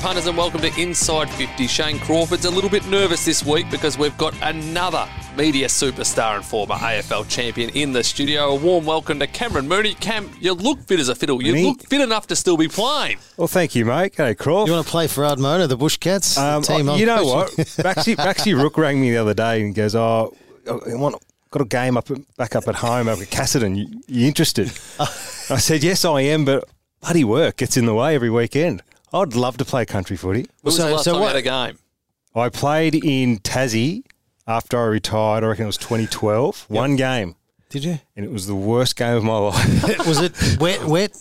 punters, and welcome to Inside 50. Shane Crawford's a little bit nervous this week because we've got another media superstar and former AFL champion in the studio. A warm welcome to Cameron Mooney. Cam, you look fit as a fiddle. You look fit enough to still be playing. Well, thank you, mate. Hey, Crawford. You want to play for Ardmona, the Bush Cats? You know what? Baxi Rook rang me the other day and goes, got a game back up at home over Cassendon. You interested? I said, yes, I am, but bloody work gets in the way every weekend. I'd love to play country footy. When was the last time you had a game? I played in Tassie after I retired. I reckon it was 2012. Yep. One game. Did you? And it was the worst game of my life. Was it wet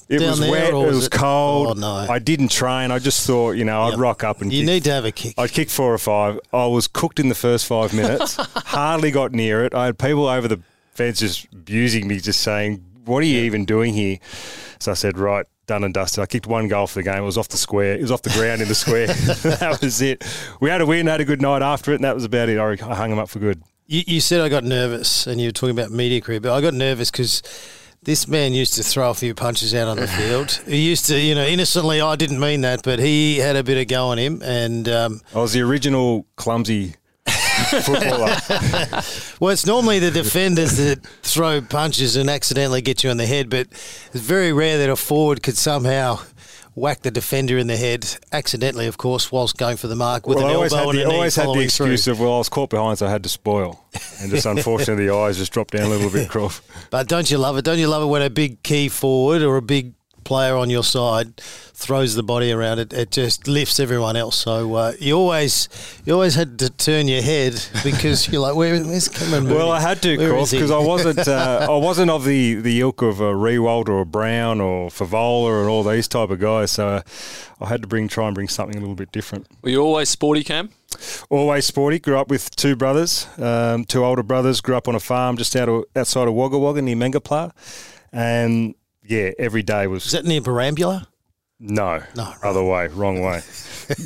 it down was there? Wet, or it was cold. Oh, no. I didn't train. I just thought, I'd rock up and kick. You need to have a kick. I'd kick 4 or 5. I was cooked in the first 5 minutes. Hardly got near it. I had people over the fence just abusing me, just saying, what are you even doing here? So I said, right, done and dusted. I kicked one goal for the game. It was off the square. It was off the ground in the square. That was it. We had a win, had a good night after it, and that was about it. I hung him up for good. You said I got nervous, and you were talking about media career, but I got nervous because this man used to throw a few punches out on the field. He used to, innocently, I didn't mean that, but he had a bit of go on him. And I was the original clumsy footballer. Well, it's normally the defenders that throw punches and accidentally get you in the head, but it's very rare that a forward could somehow whack the defender in the head, accidentally, of course, whilst going for the mark with an elbow and a knee. I always had the excuse of, I was caught behind, so I had to spoil. And just unfortunately, the eyes just dropped down a little bit, Croft. But don't you love it? Don't you love it when a big key forward or a big player on your side throws the body around? It just lifts everyone else. So you always had to turn your head because you're like, where's Cameron Mooney? Well, I had to, Croft, because I wasn't of the ilk of a Rewald or a Brown or Favola and all these type of guys. So I had to try and bring something a little bit different. Were you always sporty, Cam? Always sporty. Grew up with two brothers, two older brothers. Grew up on a farm just outside of Wagga Wagga near Mangapla, and yeah, every day was... Is that near Barambula? No, other way, wrong way.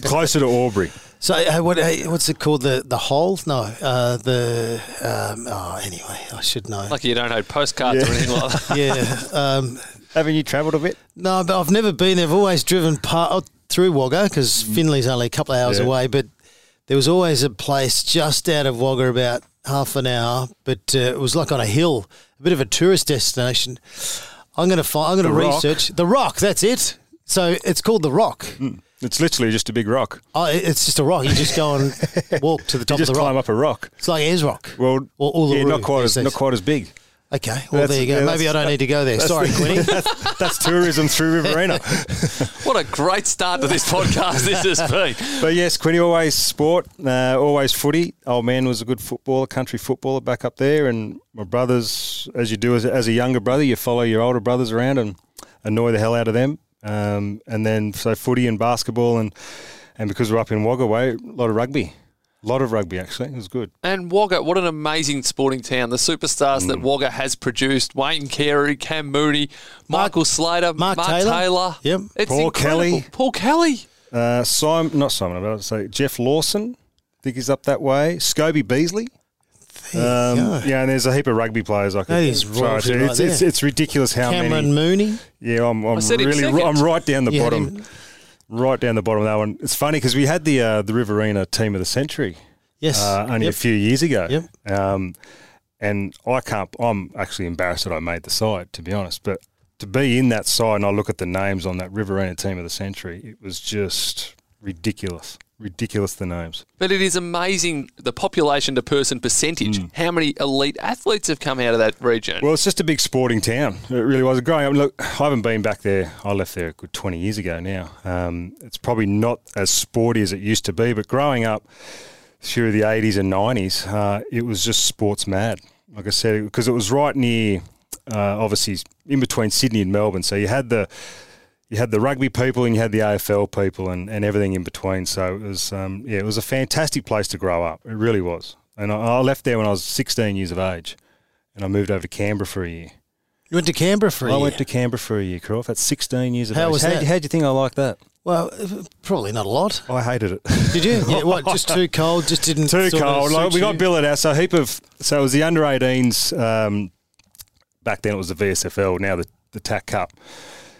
Closer to Albury. So what's it called, the hole? No, anyway, I should know. Lucky you don't have postcards or anything like that. Yeah. Haven't you travelled a bit? No, but I've never been there. I've always driven through Wagga because Finley's only a couple of hours away, but there was always a place just out of Wagga about half an hour, but it was like on a hill, a bit of a tourist destination. I'm going to research The Rock. That's it. So it's called The Rock. Mm. It's literally just a big rock. It's just a rock. You just go and walk to the top of the rock. Just climb up a rock. It's like Ayers Rock. Well, or yeah, not quite as big. Okay. Well, there you go. Maybe I don't need to go there. Sorry, Quinny. That's tourism through Riverina. What a great start to this podcast this has been. But yes, Quinny, always sport, always footy. Old man was a good footballer, country footballer back up there. And my brothers, as you do as a younger brother, you follow your older brothers around and annoy the hell out of them. And then so footy and basketball and because we're up in Wagga Way, a lot of rugby. A lot of rugby, actually. It was good. And Wagga, what an amazing sporting town. The superstars that Wagga has produced. Wayne Carey, Cam Mooney, Michael Slater, Mark Taylor. Yep. It's Paul incredible. Kelly. Paul Kelly. Jeff Lawson. I think he's up that way. Scobie Beasley. Yeah, and there's a heap of rugby players I could try to. It's ridiculous how Cameron many. Mooney. Yeah, I'm right down the bottom. Right down the bottom of that one. It's funny because we had the Riverina Team of the Century only a few years ago. Yep. And I'm actually embarrassed that I made the side, to be honest. But to be in that side and I look at the names on that Riverina Team of the Century, it was just ridiculous. Ridiculous, the names. But it is amazing, the population-to-person percentage, how many elite athletes have come out of that region. Well, it's just a big sporting town. It really was. Growing up, look, I haven't been back there. I left there a good 20 years ago now. It's probably not as sporty as it used to be, but growing up through the 80s and 90s, it was just sports mad. Like I said, because it was right near, obviously, in between Sydney and Melbourne. So you had the... You had the rugby people and you had the AFL people and everything in between. So it was, it was a fantastic place to grow up. It really was. And I left there when I was 16 years of age, and I moved over to Canberra for a year. You went to Canberra for a year? I went to Canberra for a year, Croft, at 16 years of age. How was that? How'd you think I liked that? Well, probably not a lot. I hated it. Did you? Yeah, what, just too cold? Just didn't Too cold. Like, we got billeted out, so it was the under-18s. Back then it was the VSFL, now the TAC Cup.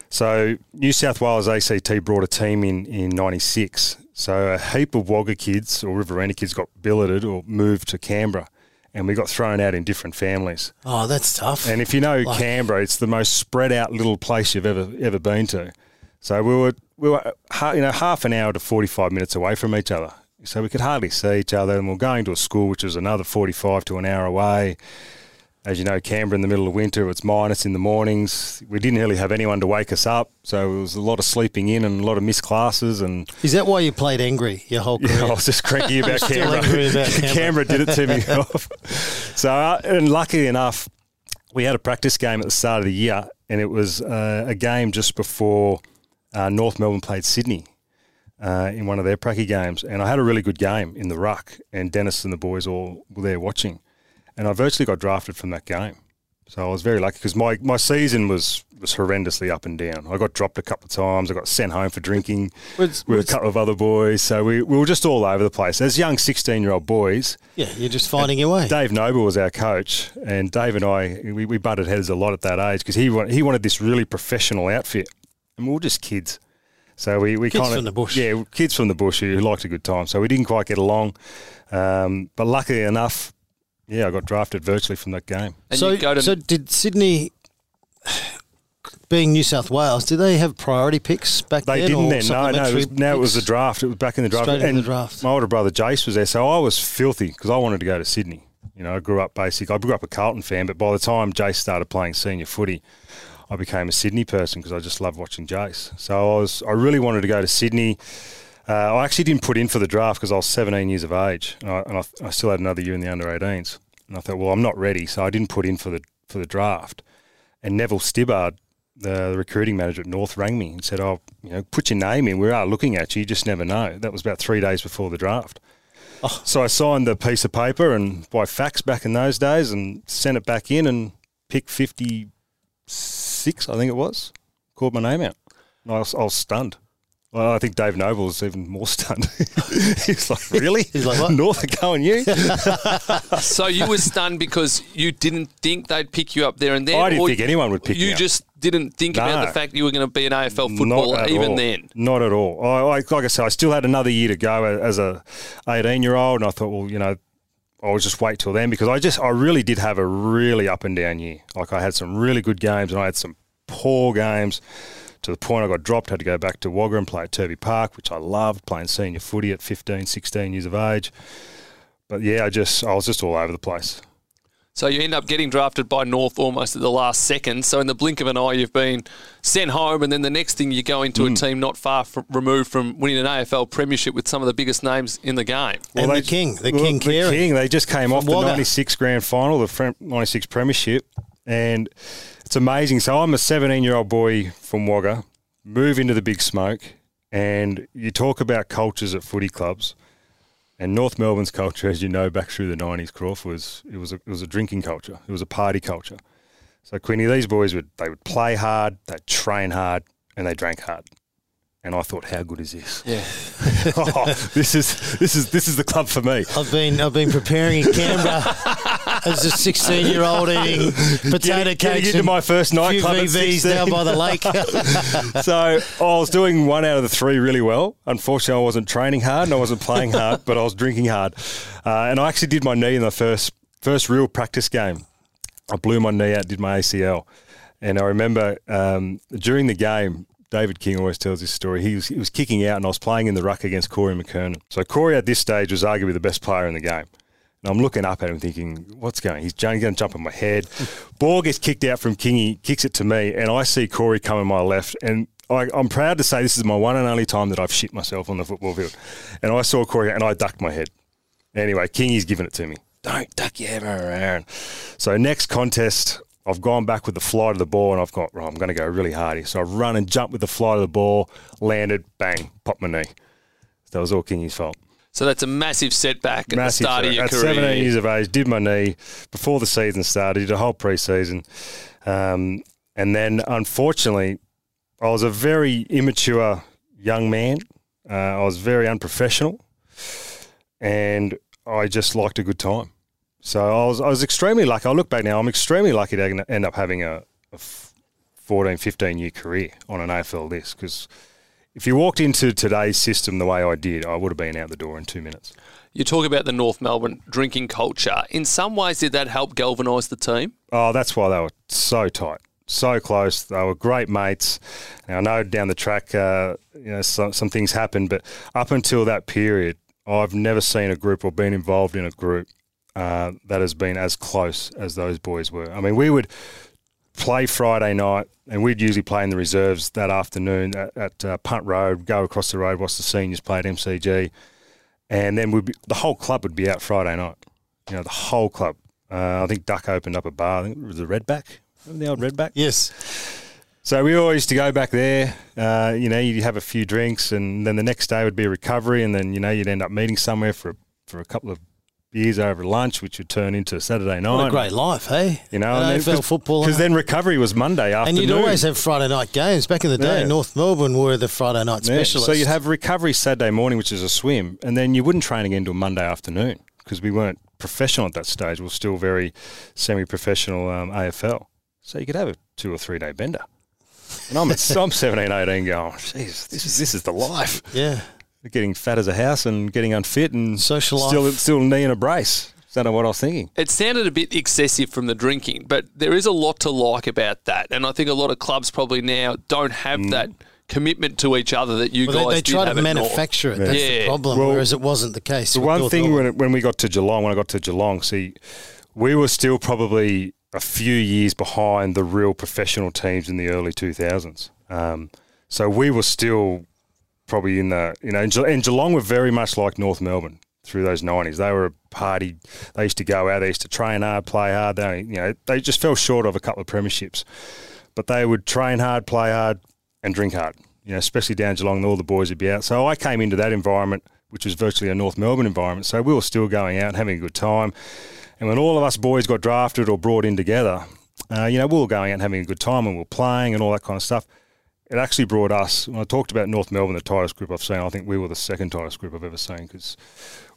So New South Wales ACT brought a team in 96. So a heap of Wagga kids or Riverina kids got billeted or moved to Canberra, and we got thrown out in different families. Oh, that's tough. And if you know Canberra, it's the most spread out little place you've ever been to. So we were half an hour to 45 minutes away from each other. So we could hardly see each other, and we were going to a school which was another 45 to an hour away. As you know, Canberra in the middle of winter, it's minus in the mornings. We didn't really have anyone to wake us up, so it was a lot of sleeping in and a lot of missed classes. And is that why you played angry your whole career? Yeah, I was just cranky about Canberra. Canberra did it to me. So, and luckily enough, we had a practice game at the start of the year, and it was a game just before North Melbourne played Sydney. In one of their pracky games, and I had a really good game in the ruck, and Dennis and the boys all were there watching, and I virtually got drafted from that game. So I was very lucky because my season was horrendously up and down. I got dropped a couple of times. I got sent home for drinking with a couple of other boys. So we were just all over the place. As young 16-year-old boys. Yeah, you're just finding your way. Dave Noble was our coach, and Dave and I, we butted heads a lot at that age because he wanted this really professional outfit, and we were just kids. So we kind of from the bush. Yeah, kids from the bush who liked a good time. So we didn't quite get along. But luckily enough, yeah, I got drafted virtually from that game. And so did Sydney, being New South Wales, did they have priority picks back then? They didn't then. No. It was the draft. It was back in the draft. Straight in the draft. My older brother Jace was there. So I was filthy because I wanted to go to Sydney. You know, I grew up a Carlton fan, but by the time Jace started playing senior footy, I became a Sydney person because I just loved watching Jace. So I really wanted to go to Sydney. I actually didn't put in for the draft because I was 17 years of age, and I still had another year in the under-18s. And I thought, well, I'm not ready, so I didn't put in for the draft. And Neville Stibbard, the recruiting manager at North, rang me and said, put your name in. We are looking at you. You just never know. That was about 3 days before the draft. Oh. So I signed the piece of paper and by fax back in those days and sent it back in and picked 56, I think it was, called my name out. And I was stunned. Well, I think Dave Noble was even more stunned. He's like, really? He's like, what? North are going you? So you were stunned because you didn't think they'd pick you up there and then? I didn't think anyone would pick you up. You just didn't think about the fact that you were going to be an AFL footballer even then? Not at all. Like I said, I still had another year to go as a 18-year-old, and I thought, well, I'll just wait till then because I really did have a really up and down year. Like I had some really good games and I had some poor games to the point I got dropped, had to go back to Wagga and play at Turvey Park, which I loved, playing senior footy at 15, 16 years of age. But yeah, I was just all over the place. So you end up getting drafted by North almost at the last second. So in the blink of an eye, you've been sent home, and then the next thing you go into a team not far removed from winning an AFL premiership with some of the biggest names in the game. Well, and the King, they just came off the 96 grand final, the 96 premiership, and it's amazing. So I'm a 17-year-old boy from Wagga, move into the Big Smoke, and you talk about cultures at footy clubs. And North Melbourne's culture, as you know, back through the 90s, Croft, was a drinking culture. It was a party culture. So, Quinny, these boys would play hard, they'd train hard, and they drank hard. And I thought, how good is this? Yeah, this is the club for me. I've been preparing in Canberra as a 16-year-old eating potato cakes. Into my first nightclub at 16 down by the lake. So I was doing one out of the three really well. Unfortunately, I wasn't training hard and I wasn't playing hard, but I was drinking hard. And I actually did my knee in the first real practice game. I blew my knee out, did my ACL, and I remember during the game. David King always tells this story. He was kicking out and I was playing in the ruck against Corey McKernan. So Corey at this stage was arguably the best player in the game. And I'm looking up at him thinking, what's going on? He's going to jump on my head. Ball gets kicked out from Kingy, kicks it to me, and I see Corey coming my left. And I'm proud to say this is my one and only time that I've shit myself on the football field. And I saw Corey and I ducked my head. Anyway, Kingy's giving it to me. Don't duck your head around. So next contest, I've gone back with the fly to the ball and I've got, I'm going to go really hard here. So I've run and jumped with the fly to the ball, landed, bang, popped my knee. That was all Kingy's fault. So that's a massive setback at the start of your career. At 17 years of age, did my knee before the season started, did a whole pre-season. And then, unfortunately, I was a very immature young man. I was very unprofessional and I just liked a good time. So I was extremely lucky. I look back now, I'm extremely lucky to end up having a 14, 15-year career on an AFL list, because if you walked into today's system the way I did, I would have been out the door in 2 minutes. You talk about the North Melbourne drinking culture. In some ways, did that help galvanise the team? Oh, that's why they were so tight, so close. They were great mates. Now, I know down the track, some things happened, but up until that period, I've never seen a group or been involved in a group that has been as close as those boys were. I mean, we would play Friday night, and we'd usually play in the reserves that afternoon at Punt Road, go across the road whilst the seniors played MCG, and then the whole club would be out Friday night. You know, the whole club. I think Duck opened up a bar. I think it was the Redback. Remember the old Redback? Yes. So we all used to go back there. You'd have a few drinks, and then the next day would be a recovery, and then, you'd end up meeting somewhere for a couple of beers over lunch, which would turn into Saturday night. What a great life, hey? AFL football. Because then recovery was Monday afternoon. And you'd always have Friday night games. Back in the day, North Melbourne were the Friday night specialists. So you'd have recovery Saturday morning, which is a swim, and then you wouldn't train again until Monday afternoon, because we weren't professional at that stage. We were still very semi-professional AFL. So you could have a 2 or 3 day bender. And I'm 17, 18 going, jeez, this is the life. Yeah. Getting fat as a house and getting unfit and still knee in a brace. I don't know what I was thinking. It sounded a bit excessive from the drinking, but there is a lot to like about that. And I think a lot of clubs probably now don't have that commitment to each other that guys they try to manufacture it. That's the problem, whereas it wasn't the case. The one thing when I got to Geelong, see, we were still probably a few years behind the real professional teams in the early 2000s. So we were still... probably and Geelong were very much like North Melbourne through those 90s. They were a party. They used to go out. They used to train hard, play hard. They just fell short of a couple of premierships, but they would train hard, play hard, and drink hard. Especially down Geelong, all the boys would be out. So I came into that environment, which was virtually a North Melbourne environment. So we were still going out and having a good time. And when all of us boys got drafted or brought in together, we were going out and having a good time, and we were playing and all that kind of stuff. It actually brought us, when I talked about North Melbourne, the tightest group I've seen, I think we were the second tightest group I've ever seen, because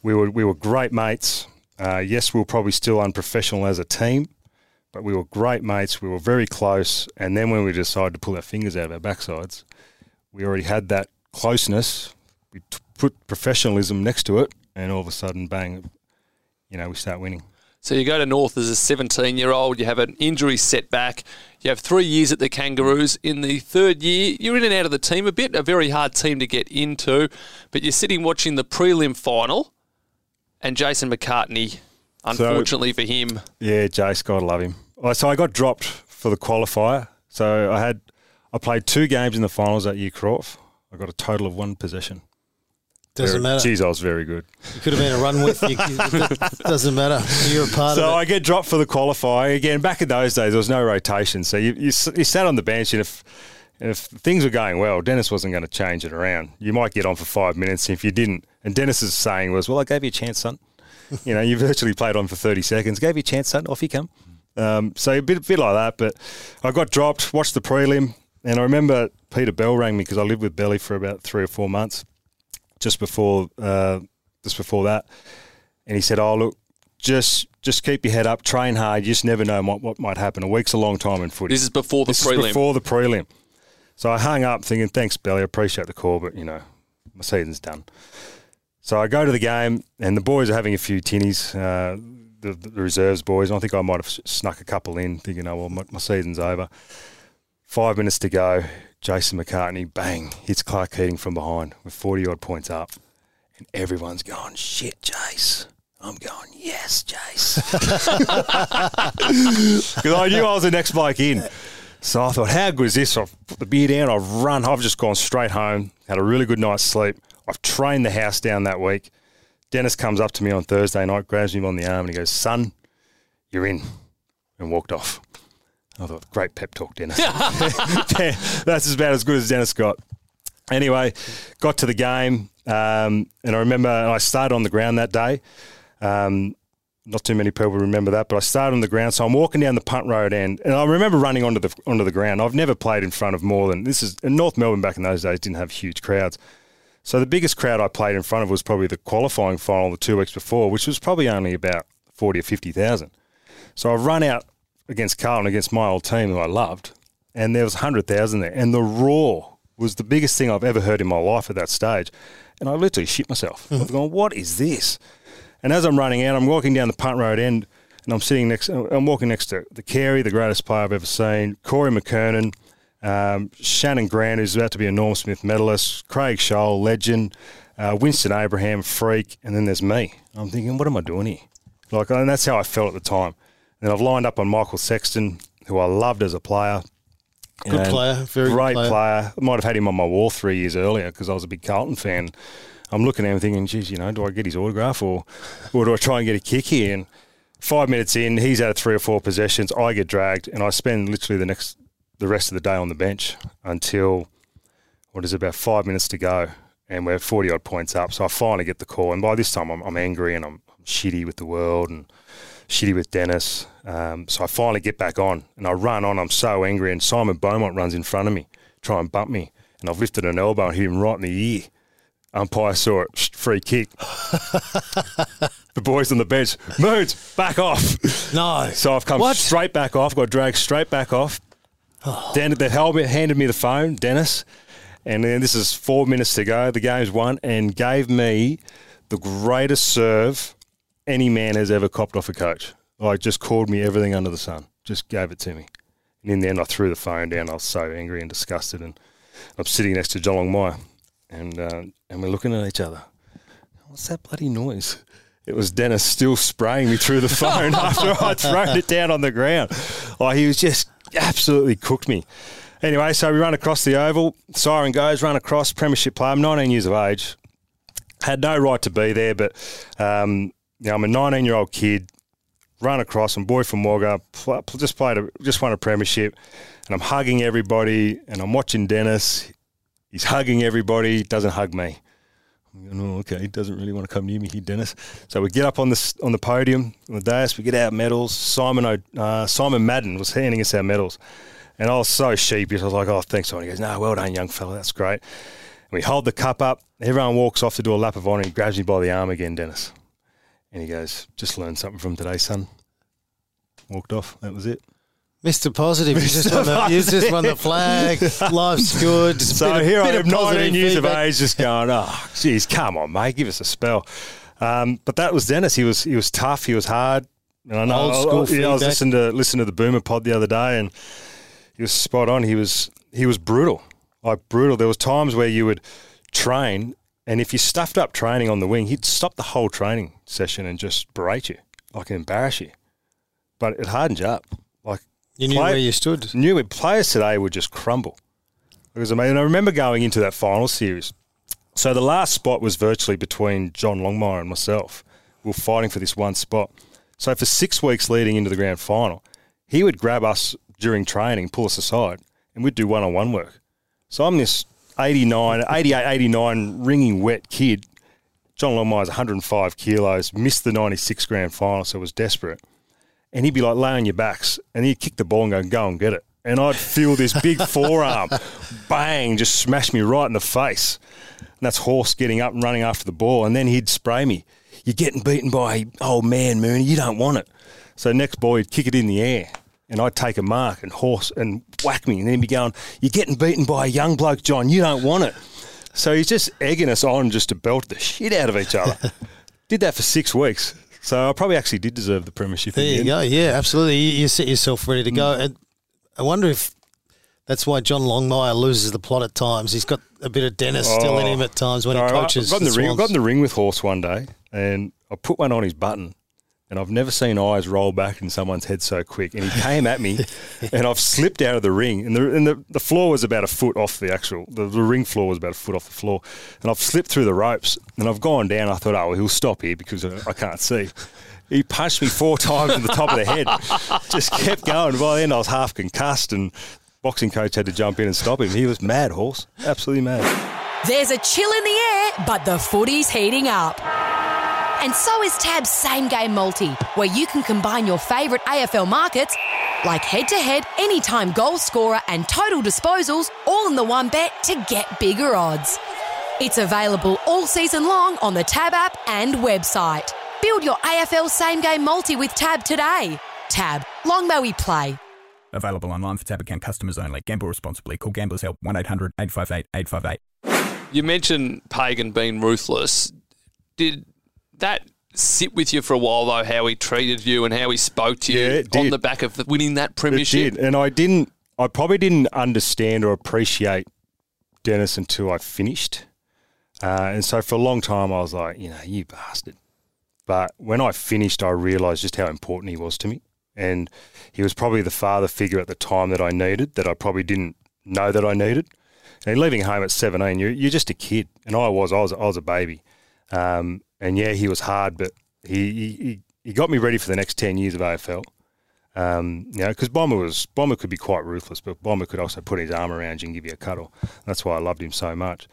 we were great mates. Yes, we were probably still unprofessional as a team, but we were great mates. We were very close. And then when we decided to pull our fingers out of our backsides, we already had that closeness. We put professionalism next to it, and all of a sudden, bang, we start winning. So you go to North as a 17-year-old, you have an injury setback, you have 3 years at the Kangaroos. In the third year, you're in and out of the team a bit, a very hard team to get into, but you're sitting watching the prelim final, and Jason McCartney, unfortunately for him. Yeah, Jace, God, I love him. So I got dropped for the qualifier. So I played 2 games in the finals that year, Crawf. I got a total of 1 possession. Doesn't matter. Geez, I was very good. You could have been a run with. Doesn't matter. You're a part of it. So I get dropped for the qualifier. Again, back in those days, there was no rotation. So you sat on the bench, and if things were going well, Dennis wasn't going to change it around. You might get on for 5 minutes, if you didn't. And Dennis's saying was, well, I gave you a chance, son. You virtually played on for 30 seconds. Gave you a chance, son. Off you come. So a bit like that. But I got dropped, watched the prelim, and I remember Peter Bell rang me because I lived with Belly for about 3 or 4 months. Just before that, and he said, "Oh look, just keep your head up, train hard. You just never know what might happen. A week's a long time in footy." This is before the prelim. So I hung up thinking, "Thanks, Belly, I appreciate the call, but my season's done." So I go to the game, and the boys are having a few tinnies, the reserves boys. And I think I might have snuck a couple in, thinking, "Oh well, my season's over." 5 minutes to go. Jason McCartney, bang, hits Clark Keating from behind with 40-odd points up. And everyone's going, shit, Jace. I'm going, yes, Jace. Because I knew I was the next bloke in. So I thought, how good is this? I've put the beer down, I've run, I've just gone straight home, had a really good night's sleep. I've trained the house down that week. Dennis comes up to me on Thursday night, grabs me on the arm, and he goes, son, you're in, and walked off. I thought, great pep talk, Dennis. That's about as good as Dennis got. Anyway, got to the game, and I remember I started on the ground that day. Not too many people remember that, but I started on the ground. So I'm walking down the Punt Road end, and I remember running onto the ground. I've never played in front of more than this is – and North Melbourne back in those days didn't have huge crowds. So the biggest crowd I played in front of was probably the qualifying final the 2 weeks before, which was probably only about 40,000 or 50,000. So I've run out against Carlton, against my old team who I loved, and there was 100,000 there, and the roar was the biggest thing I've ever heard in my life at that stage. And I literally shit myself. I've gone, what is this? And as I'm running out, I'm walking down the Punt Road end, and I'm walking next to the Carey, the greatest player I've ever seen, Corey McKernan, Shannon Grant, who's about to be a Norm Smith medalist, Craig Scholl, legend, Winston Abraham, freak, and then there's me. I'm thinking, what am I doing here? Like, and that's how I felt at the time. And I've lined up on Michael Sexton, who I loved as a player. Good player, very good player. Great player. I might have had him on my wall 3 years earlier because I was a big Carlton fan. I'm looking at him thinking, geez, you know, do I get his autograph or do I try and get a kick here? And 5 minutes in, he's had 3 or 4 possessions. I get dragged, and I spend literally the rest of the day on the bench until, about 5 minutes to go, and we're 40-odd points up. So I finally get the call, and by this time I'm angry and I'm shitty with the world and shitty with Dennis. So I finally get back on, and I run on. I'm so angry, and Simon Beaumont runs in front of me, try and bump me, and I've lifted an elbow and hit him right in the ear. Umpire saw it, free kick. The boys on the bench, Moods, back off. No. So I've come straight back off, got dragged straight back off. Then they handed me the phone, Dennis, and then this is 4 minutes to go. The game's won, and gave me the greatest serve any man has ever copped off a coach. Like, just called me everything under the sun. Just gave it to me. And in the end, I threw the phone down. I was so angry and disgusted, and I'm sitting next to John Longmire. And we're looking at each other. What's that bloody noise? It was Dennis still spraying me through the phone after I'd thrown it down on the ground. Oh, he was just absolutely cooked me. Anyway, so we run across the oval. Siren goes, run across, premiership player. I'm 19 years of age. Had no right to be there, but I'm a 19-year-old kid. Run across, I'm boy from Wagga, just won a premiership. And I'm hugging everybody, and I'm watching Dennis. He's hugging everybody, doesn't hug me. I'm going, oh, okay, he doesn't really want to come near me here, Dennis. So we get up on the podium, on the dais, we get our medals. Simon Madden was handing us our medals. And I was so sheepish. I was like, oh, thanks, Simon. He goes, no, well done, young fella, that's great. And we hold the cup up. Everyone walks off to do a lap of honour. He grabs me by the arm again, Dennis. And he goes, just learned something from today, son. Walked off, that was it. Mr. Positive, you just won the flag. Life's good. So here I am, 19 years of age, just going, oh, geez, come on, mate, give us a spell. But that was Dennis. He was tough. He was hard. And I know, old school. I was listening to the Boomer Pod the other day, and he was spot on. He was brutal, like brutal. There was times where you would train, and if you stuffed up training on the wing, he'd stop the whole training session and just berate you, like embarrass you. But it hardened you up. You knew where you stood. Knew it. Players today would just crumble. It was amazing. I remember going into that final series. So the last spot was virtually between John Longmire and myself. We were fighting for this one spot. So for 6 weeks leading into the grand final, he would grab us during training, pull us aside, and we'd do one-on-one work. So I'm this 88, 89 ringing wet kid. John Longmire's 105 kilos, missed the 96 grand final, so was desperate. And he'd be like, lay on your backs. And he'd kick the ball and go and get it. And I'd feel this big forearm, bang, just smash me right in the face. And that's Horse getting up and running after the ball. And then he'd spray me. You're getting beaten by old man Mooney. You don't want it. So next ball, he'd kick it in the air. And I'd take a mark and Horse and whack me. And then he'd be going, you're getting beaten by a young bloke, John. You don't want it. So he's just egging us on just to belt the shit out of each other. Did that for 6 weeks. So I probably actually did deserve the premiership. There you go. Yeah, absolutely. You set yourself ready to go. And I wonder if that's why John Longmire loses the plot at times. He's got a bit of Dennis still in him at times when he coaches. I got in the ring with Horse one day, and I put one on his button, and I've never seen eyes roll back in someone's head so quick. And he came at me, and I've slipped out of the ring. And the floor was about a foot off the actual – the ring floor was about a foot off the floor. And I've slipped through the ropes, and I've gone down. I thought, oh, well, he'll stop here because I can't see. He punched me 4 times in the top of the head. Just kept going. By the end, I was half concussed, and boxing coach had to jump in and stop him. He was mad, Horse. Absolutely mad. There's a chill in the air, but the footy's heating up. And so is Tab's Same Game Multi, where you can combine your favourite AFL markets, like head-to-head, anytime goal scorer and total disposals, all in the one bet to get bigger odds. It's available all season long on the Tab app and website. Build your AFL Same Game Multi with Tab today. Tab, long may we play. Available online for tab account customers only. Gamble responsibly. Call Gamblers Help 1800 858 858. You mentioned Pagan being ruthless. Did that sit with you for a while, though, how he treated you and how he spoke to you on the back of winning that premiership? It did. And I probably didn't understand or appreciate Dennis until I finished. And so for a long time I was like, you bastard. But when I finished, I realised just how important he was to me. And he was probably the father figure at the time that I needed, that I probably didn't know that I needed. And leaving home at 17, you're just a kid. And I was a baby. And yeah, he was hard, but he got me ready for the next 10 years of AFL. Because Bomber could be quite ruthless, but Bomber could also put his arm around you and give you a cuddle. That's why I loved him so much.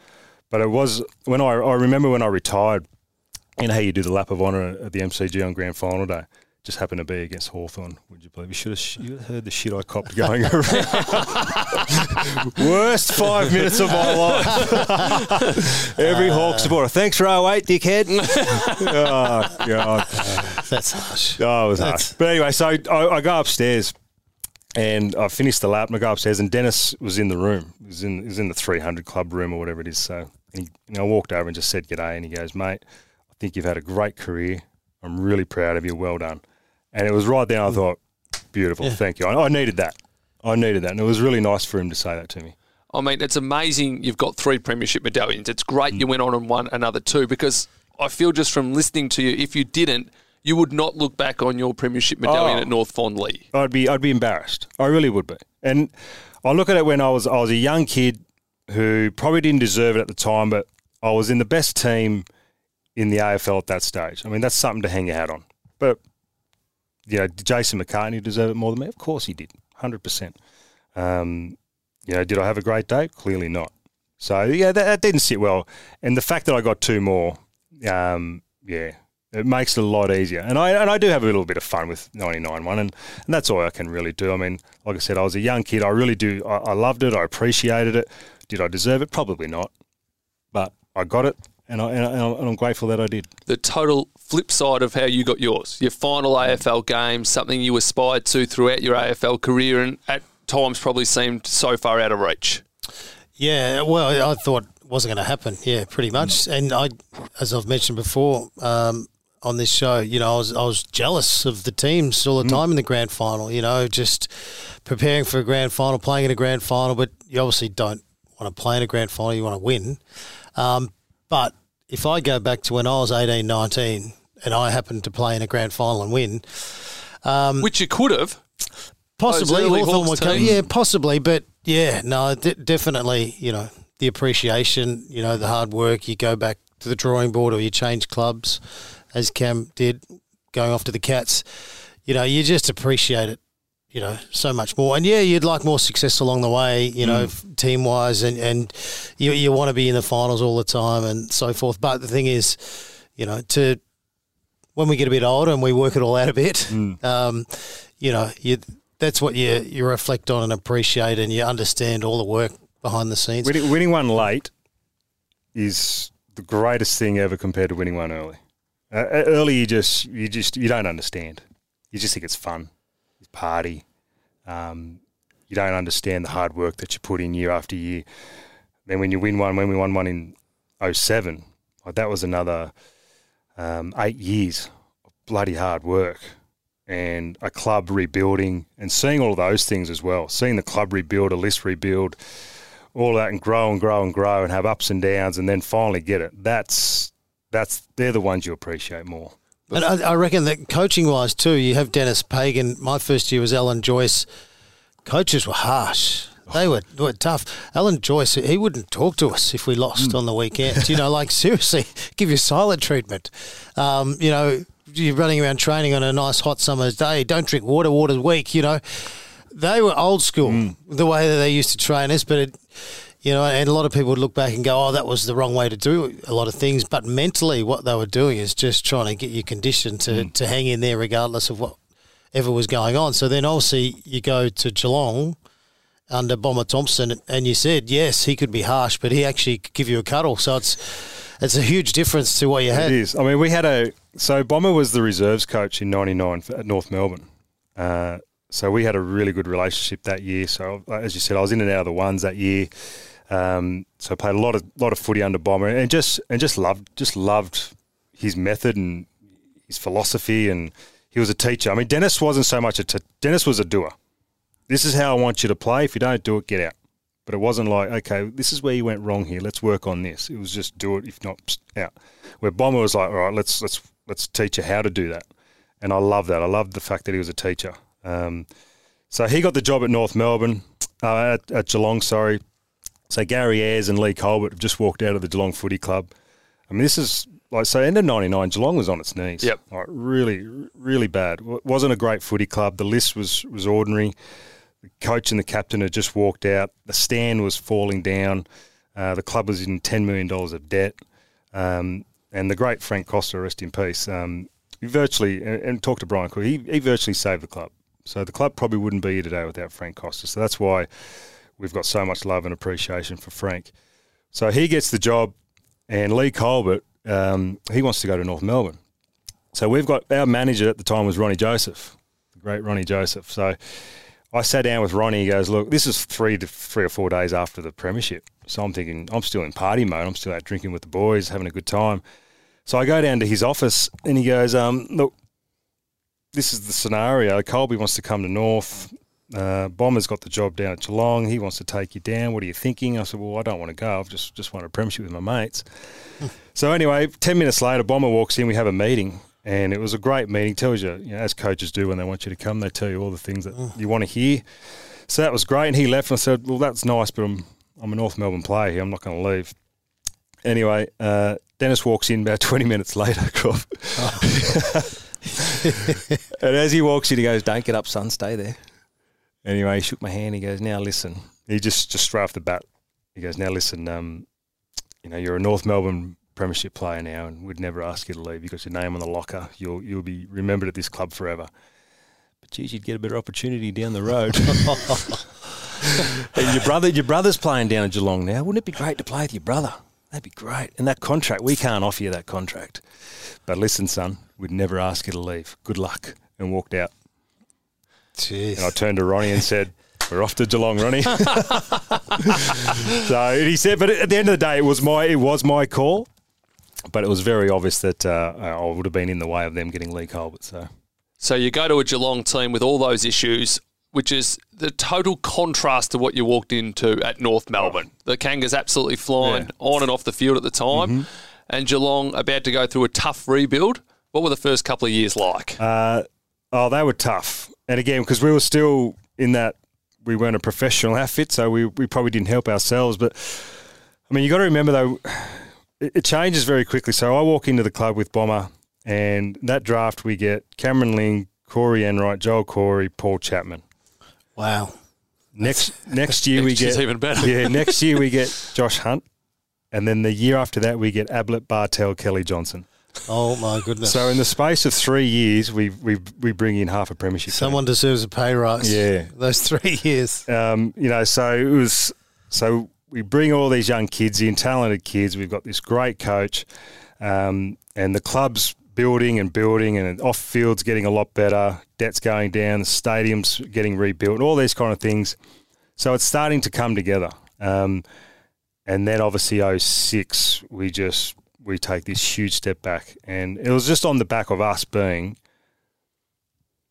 But it was when I remember when I retired, how you do the lap of honour at the MCG on grand final day. Just happened to be against Hawthorn. Would you believe? You should have heard the shit I copped going around. Worst 5 minutes of my life. Every Hawk supporter. Thanks, row 8, dickhead. Oh, God. That's harsh. Oh, it was harsh. But anyway, so I go upstairs and I finished the lap and I go upstairs and Dennis was in the room. He was in the 300 club room or whatever it is. So I walked over and just said g'day and he goes, mate, I think you've had a great career. I'm really proud of you. Well done. And it was right then I thought, beautiful, thank you. I needed that. And it was really nice for him to say that to me. I mean, it's amazing you've got 3 premiership medallions. It's great you went on and won another 2 because I feel just from listening to you, if you didn't, you would not look back on your premiership medallion at North Fondly. I'd be embarrassed. I really would be. And I look at it when I was a young kid who probably didn't deserve it at the time, but I was in the best team in the AFL at that stage. I mean, that's something to hang your hat on. But, did Jason McCartney deserve it more than me? Of course he did, 100%. Did I have a great day? Clearly not. So, that didn't sit well. And the fact that I got 2 more, it makes it a lot easier. And I do have a little bit of fun with 99.1, and that's all I can really do. I mean, like I said, I was a young kid. I really do. I loved it. I appreciated it. Did I deserve it? Probably not. But I got it. And I'm grateful that I did. The total flip side of how you got yours, your final AFL game, something you aspired to throughout your AFL career and at times probably seemed so far out of reach. Yeah, well, I thought it wasn't going to happen, pretty much. And as I've mentioned before on this show, I was jealous of the teams all the time in the grand final, just preparing for a grand final, playing in a grand final, but you obviously don't want to play in a grand final, you want to win. But if I go back to when I was 18, 19 and I happened to play in a grand final and win. Which you could have. Possibly. Possibly. But, definitely, the appreciation, the hard work. You go back to the drawing board or you change clubs, as Cam did, going off to the Cats. You just appreciate it, so much more. And, you'd like more success along the way, team-wise, and you want to be in the finals all the time and so forth. But the thing is, when we get a bit older and we work it all out a bit, that's what you reflect on and appreciate and you understand all the work behind the scenes. Winning one late is the greatest thing ever compared to winning one early. Early you don't understand. You just think it's fun. Party. You don't understand the hard work that you put in year after year. Then when you win one, when we won one in 2007, that was another 8 years of bloody hard work and a club rebuilding and seeing all those things as well, seeing the club rebuild, a list rebuild, all that and grow and grow and grow and have ups and downs and then finally get it. They're the ones you appreciate more. And I reckon that coaching-wise too, you have Dennis Pagan. My first year was Alan Joyce. Coaches were harsh. They were tough. Alan Joyce, he wouldn't talk to us if we lost on the weekends. Seriously, give you silent treatment. You're running around training on a nice hot summer's day. Don't drink water. Water's weak, They were old school, the way that they used to train us, but it... and a lot of people would look back and go, that was the wrong way to do a lot of things. But mentally what they were doing is just trying to get you conditioned to hang in there regardless of whatever was going on. So then obviously you go to Geelong under Bomber Thompson and you said, yes, he could be harsh, but he actually could give you a cuddle. So it's a huge difference to what you had. It is. I mean, we had so Bomber was the reserves coach in 99 at North Melbourne. So we had a really good relationship that year. So as you said, I was in and out of the ones that year. So I played a lot of footy under Bomber, and just loved his method and his philosophy. And he was a teacher. I mean, Dennis wasn't so much Dennis was a doer. This is how I want you to play. If you don't do it, get out. But it wasn't like, okay, this is where you went wrong here. Let's work on this. It was just do it. If not, out. Where Bomber was like, all right, let's teach you how to do that. And I love that. I loved the fact that he was a teacher. So he got the job at at Geelong, sorry. So Gary Ayres and Lee Colbert have just walked out of the Geelong Footy Club. I mean, this is like, so end of 99, Geelong was on its knees. Yep. Like, really, really bad. It wasn't a great footy club. The list was ordinary. The coach and the captain had just walked out. The stand was falling down. The club was in $10 million of debt. And the great Frank Costa, rest in peace, he virtually, and talked to Brian Cook, he virtually saved the club. So the club probably wouldn't be here today without Frank Costa. So that's why we've got so much love and appreciation for Frank. So he gets the job, and Lee Colbert, he wants to go to North Melbourne. So we've got, our manager at the time was Ronnie Joseph, the great Ronnie Joseph. So I sat down with Ronnie. He goes, look, this is three or four days after the premiership. So I'm thinking, I'm still in party mode. I'm still out drinking with the boys, having a good time. So I go down to his office, and he goes, look, this is the scenario. Colby wants to come to North. Bomber's got the job down at Geelong. He wants to take you down. What are you thinking? I said, well, I don't want to go. I've just won a premiership with my mates. So anyway, 10 minutes later, Bomber walks in. We have a meeting, and it was a great meeting. Tells you, as coaches do when they want you to come, they tell you all the things that you want to hear. So that was great, and he left, and I said, well, that's nice, but I'm a North Melbourne player here. I'm not going to leave. Anyway, Dennis walks in about 20 minutes later, Croft. And as he walks in, he goes, don't get up, son, stay there. Anyway, he shook my hand. He goes, now listen. He just straight off the bat, he goes, now listen, you're a North Melbourne premiership player now, and we'd never ask you to leave. You've got your name on the locker. You'll be remembered at this club forever. But geez, you'd get a better opportunity down the road. And your brother's playing down at Geelong now. Wouldn't it be great to play with your brother? That'd be great. And that contract, we can't offer you that contract. But listen, son, we'd never ask you to leave. Good luck. And walked out. Jeez. And I turned to Ronnie and said, we're off to Geelong, Ronnie. So he said, but at the end of the day, it was my call. But it was very obvious that I would have been in the way of them getting Lee Colbert. So you go to a Geelong team with all those issues, which is the total contrast to what you walked into at North Melbourne. The Kangas absolutely flying on and off the field at the time, and Geelong about to go through a tough rebuild. What were the first couple of years like? They were tough. And again, because we were still in that, we weren't a professional outfit, so we probably didn't help ourselves. But, I mean, you got to remember, though, it changes very quickly. So I walk into the club with Bomber, and that draft we get Cameron Ling, Corey Enright, Joel Corey, Paul Chapman. Wow. Next year we get even better. Yeah, next year we get Josh Hunt, and then the year after that we get Ablett, Bartell, Kelly Johnson. Oh my goodness! So in the space of 3 years, we bring in half a premiership. Someone deserves a pay rise. Yeah, those 3 years. So it was. So we bring all these young kids in, talented kids. We've got this great coach, and the club's building, and off field's getting a lot better. Debt's going down. The stadium's getting rebuilt, and all these kind of things. So it's starting to come together. And then obviously 2006, we take this huge step back, and it was just on the back of us being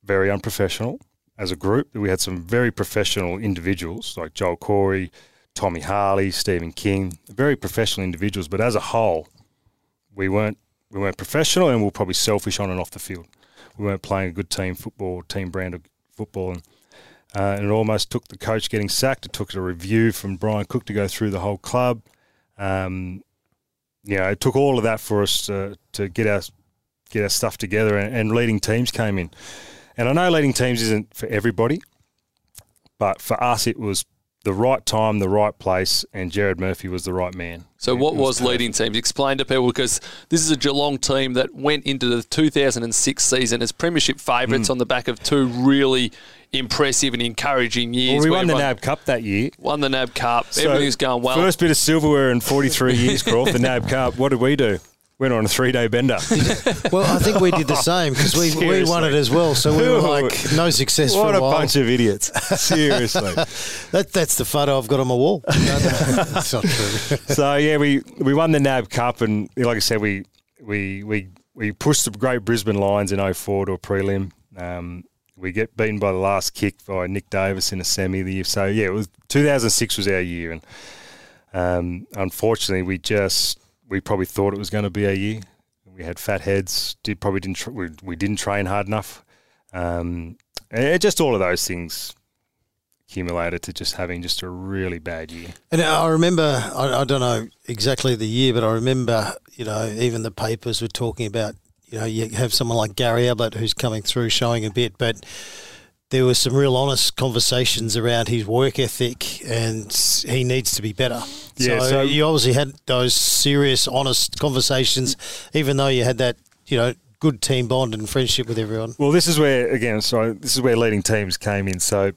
very unprofessional as a group. We had some very professional individuals like Joel Corey, Tommy Harley, Stephen King, very professional individuals, but as a whole, we weren't professional, and we were probably selfish on and off the field. We weren't playing a good team football, team brand of football, and it almost took the coach getting sacked. It took a review from Brian Cook to go through the whole club. It took all of that for us to get our stuff together, and leading teams came in. And I know leading teams isn't for everybody, but for us it was the right time, the right place, and Jared Murphy was the right man. So what was leading teams? Explain to people, because this is a Geelong team that went into the 2006 season as premiership favourites on the back of two really impressive and encouraging years. Well, we won the NAB Cup that year. Won the NAB Cup. So everything's going well. First bit of silverware in 43 years, Croft, the NAB Cup. What did we do? went on a three-day bender. Well, I think we did the same because we won it as well. So we were like, no success for a while. What a bunch of idiots. Seriously. That's the photo I've got on my wall. That's not true. So, yeah, we won the NAB Cup and, like I said, we pushed the great Brisbane Lions in 04 to a prelim. We get beaten by the last kick by Nick Davis in a semi the year. So, yeah, it was 2006 was our year. And unfortunately, we probably thought it was going to be our year. We had fat heads. We didn't train hard enough. Just all of those things accumulated to just having just a really bad year. And I remember, I don't know exactly the year, but I remember, you know, even the papers were talking about, you know, you have someone like Gary Ablett who's coming through showing a bit, but there were some real honest conversations around his work ethic and he needs to be better. Yeah, so you obviously had those serious, honest conversations, even though you had that, you know, good team bond and friendship with everyone. Well, this is where, again, sorry, this is where leading teams came in. So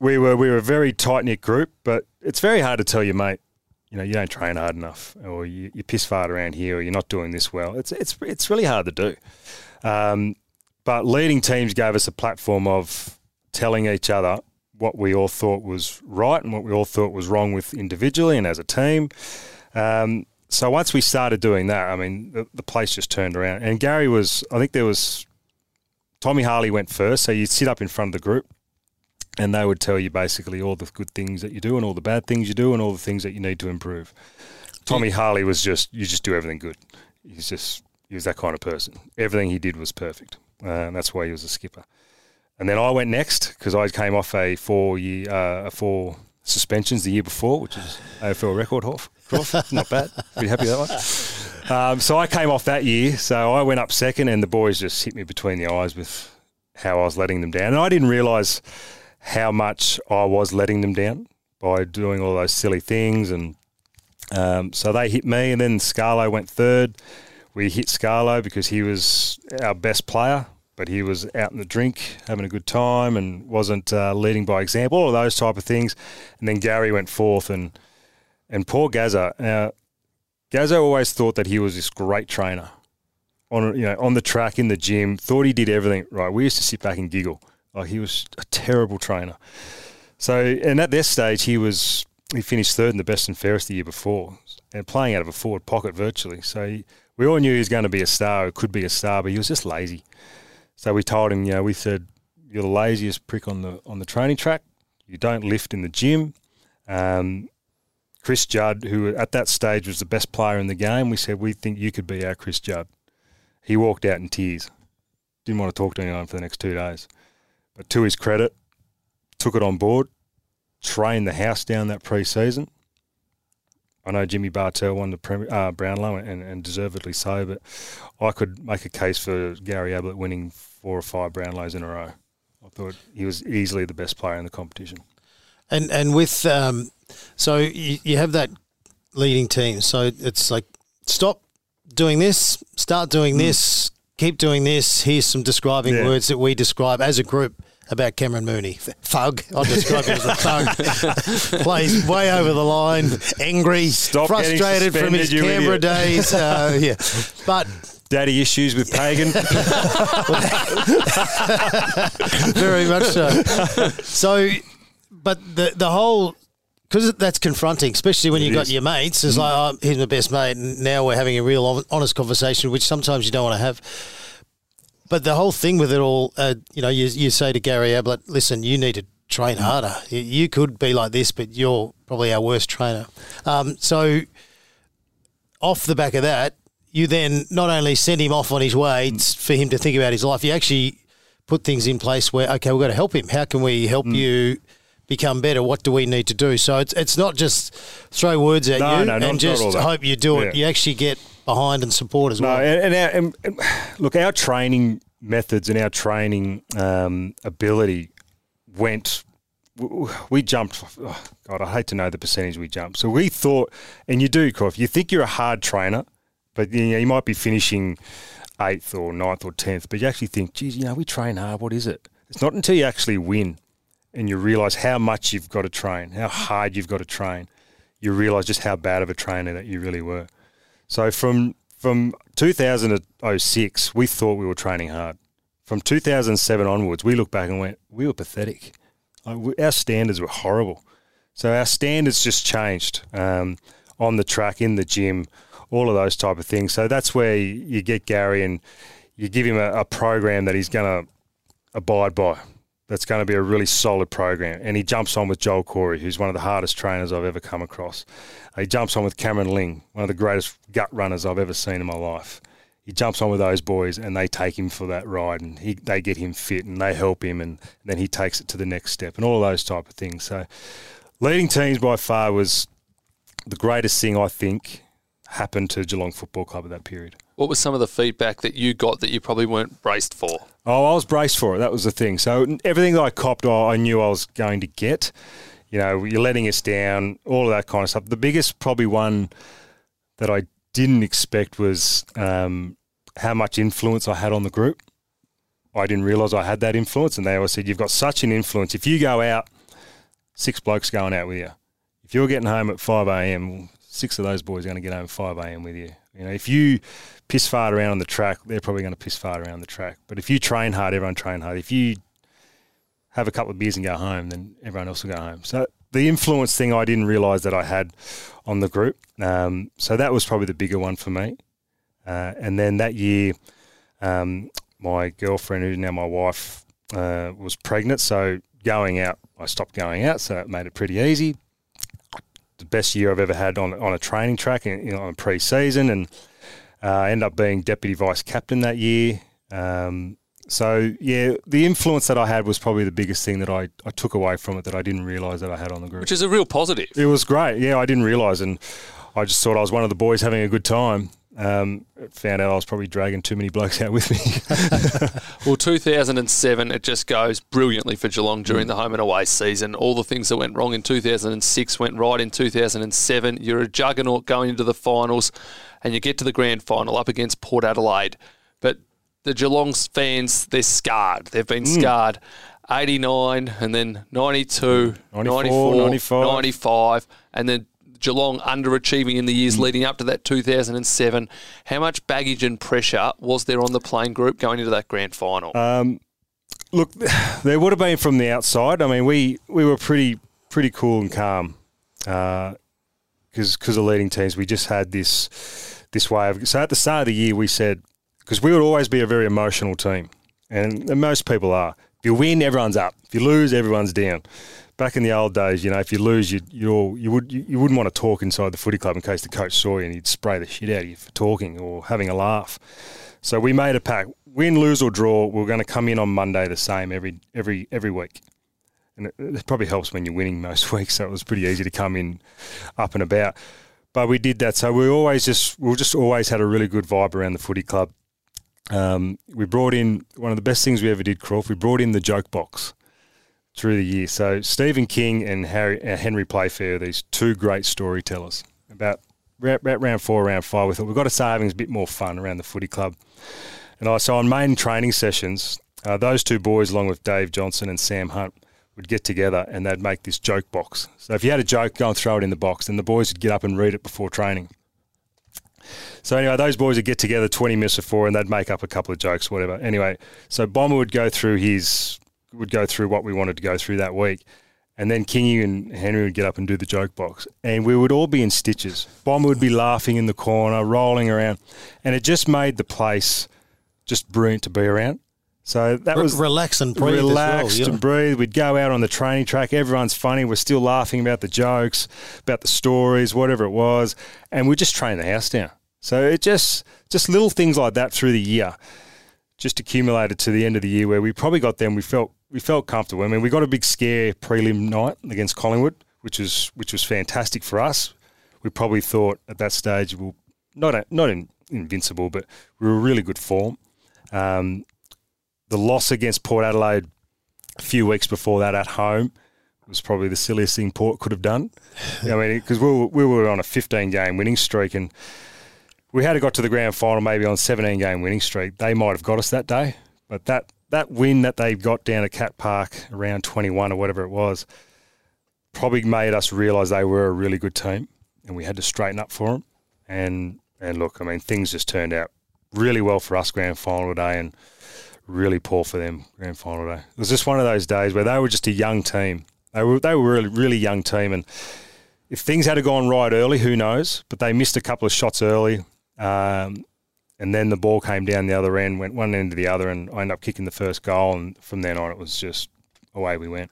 we were a very tight-knit group, but it's very hard to tell your mate, you know, you don't train hard enough, or you piss fart around here, or you're not doing this well. It's really hard to do. But leading teams gave us a platform of telling each other what we all thought was right and what we all thought was wrong with individually and as a team. So once we started doing that, I mean, the place just turned around. And Gary was, I think there was, Tommy Harley went first. So you'd sit up in front of the group. And they would tell you basically all the good things that you do and all the bad things you do and all the things that you need to improve. Tommy Harley was you just do everything good. He was that kind of person. Everything he did was perfect. And that's why he was a skipper. And then I went next because I came off a four suspensions the year before, which is AFL record, Crawford. Not bad. Pretty happy with that one. So I came off that year. So I went up second and the boys just hit me between the eyes with how I was letting them down. And I didn't realise how much I was letting them down by doing all those silly things. And so they hit me, and then Scarlo went third. We hit Scarlo because he was our best player, but he was out in the drink, having a good time, and wasn't leading by example, all those type of things. And then Gary went fourth, and poor Gazza. Now, Gazza always thought that he was this great trainer on the track, in the gym, thought he did everything right. We used to sit back and giggle. Like, he was a terrible trainer. So, and at this stage, he finished third in the best and fairest the year before and playing out of a forward pocket virtually. So we all knew he was going to be a star, or could be a star, but he was just lazy. So we told him, you know, we said, you're the laziest prick on the training track. You don't lift in the gym. Chris Judd, who at that stage was the best player in the game, we said, we think you could be our Chris Judd. He walked out in tears. Didn't want to talk to anyone for the next 2 days. But to his credit, took it on board, trained the house down that pre-season. I know Jimmy Bartell won the Brownlow and deservedly so, but I could make a case for Gary Ablett winning 4 or 5 Brownlows in a row. I thought he was easily the best player in the competition. And with so you have that leading team. So it's like, stop doing this, start doing this, keep doing this. Here's some describing words that we describe as a group about Cameron Mooney. Thug. I'll describe him as a thug. Plays way over the line, angry, frustrated from his Canberra days. Yeah, but daddy issues with Pagan. Very much so. So, but the whole, because that's confronting, especially when you've got your mates. It's like, oh, he's my best mate, and now we're having a real honest conversation, which sometimes you don't want to have. But the whole thing with it all, you know, you say to Gary Ablett, listen, you need to train harder. You could be like this, but you're probably our worst trainer. So off the back of that, you then not only send him off on his way for him to think about his life, you actually put things in place where, okay, we've got to help him. How can we help you become better? What do we need to do? So it's not just throw words at hope you do it. You actually get behind and support as well. Look, our training methods and our training ability went – we jumped – oh God, I hate to know the percentage we jumped. So we thought – and you do, Croft, you think you're a hard trainer, but you know, you might be finishing 8th or 9th or 10th, but you actually think, geez, you know, we train hard, what is it? It's not until you actually win and you realise how much you've got to train, how hard you've got to train, you realise just how bad of a trainer that you really were. So from From 2006, we thought we were training hard. From 2007 onwards, we looked back and went, we were pathetic. Our standards were horrible. So our standards just changed on the track, in the gym, all of those type of things. So that's where you get Gary and you give him a program that he's going to abide by. That's going to be a really solid program. And he jumps on with Joel Corey, who's one of the hardest trainers I've ever come across. He jumps on with Cameron Ling, one of the greatest gut runners I've ever seen in my life. He jumps on with those boys and they take him for that ride and they get him fit and they help him and then he takes it to the next step and all those type of things. So leading teams by far was the greatest thing I think happened to Geelong Football Club at that period. What was some of the feedback that you got that you probably weren't braced for? Oh, I was braced for it. That was the thing. So everything that I copped, I knew I was going to get. You know, you're letting us down, all of that kind of stuff. The biggest probably one that I didn't expect was how much influence I had on the group. I didn't realise I had that influence. And they always said, you've got such an influence. If you go out, six blokes going out with you. If you're getting home at 5 a.m, six of those boys are going to get home at 5 a.m. with you. You know, if you piss fart around on the track, they're probably going to piss fart around the track. But if you train hard, everyone train hard. If you have a couple of beers and go home, then everyone else will go home. So the influence thing, I didn't realise that I had on the group. So that was probably the bigger one for me. And then that year, my girlfriend, who's now my wife, was pregnant. So going out, I stopped going out, so it made it pretty easy. The best year I've ever had on a training track and, you know, on pre-season, and I ended up being deputy vice captain that year. So, yeah, the influence that I had was probably the biggest thing that I took away from it that I didn't realise that I had on the group. Which is a real positive. It was great. Yeah, I didn't realise, and I just thought I was one of the boys having a good time. Found out I was probably dragging too many blokes out with me. Well, 2007, it just goes brilliantly for Geelong during the home and away season. All the things that went wrong in 2006 went right in 2007. You're a juggernaut going into the finals and you get to the grand final up against Port Adelaide. But the Geelong fans, they're scarred. They've been scarred. 89 and then 92, 94, 95. 95 and then Geelong underachieving in the years leading up to that 2007. How much baggage and pressure was there on the playing group going into that grand final? Look, there would have been from the outside. I mean, we were pretty cool and calm because of leading teams. We just had this way of... So at the start of the year, we said... Because we would always be a very emotional team, and most people are. If you win, everyone's up. If you lose, everyone's down. Back in the old days, you know, if you lose, you wouldn't want to talk inside the footy club in case the coach saw you and he'd spray the shit out of you for talking or having a laugh. So we made a pact: win, lose or draw, we're going to come in on Monday the same every week. And it probably helps when you're winning most weeks, so it was pretty easy to come in up and about. But we did that, so we always had a really good vibe around the footy club. We brought in one of the best things we ever did, Crawf. We brought in the joke box through the year. So Stephen King and Henry Playfair, these two great storytellers. About round four, round five, we thought we've got to start having a bit more fun around the footy club. And so on main training sessions, those two boys, along with Dave Johnson and Sam Hunt, would get together and they'd make this joke box. So if you had a joke, go and throw it in the box, and the boys would get up and read it before training. So anyway, those boys would get together 20 minutes before and they'd make up a couple of jokes, whatever. Anyway, so Bomber would go through what we wanted to go through that week. And then Kingy and Henry would get up and do the joke box. And we would all be in stitches. Bomber would be laughing in the corner, rolling around. And it just made the place just brilliant to be around. So that was... Relaxed and breathe. We'd go out on the training track. Everyone's funny. We're still laughing about the jokes, about the stories, whatever it was. And we just train the house down. So it just little things like that through the year just accumulated to the end of the year where we probably got them. We felt comfortable. I mean, we got a big scare prelim night against Collingwood, which was fantastic for us. We probably thought at that stage we were not invincible, but we were in really good form. The loss against Port Adelaide a few weeks before that at home was probably the silliest thing Port could have done. I mean, because we were on a 15-game winning streak, and we had got to the grand final maybe on 17-game winning streak. They might have got us that day, but that win that they got down at Cat Park around 21 or whatever it was probably made us realise they were a really good team and we had to straighten up for them. And And look, I mean, things just turned out really well for us grand final day and really poor for them grand final day. It was just one of those days where they were just a young team. They were a really young team, and if things had gone right early, who knows? But they missed a couple of shots early, and then the ball came down the other end, went one end to the other, and I ended up kicking the first goal, and from then on it was just away we went.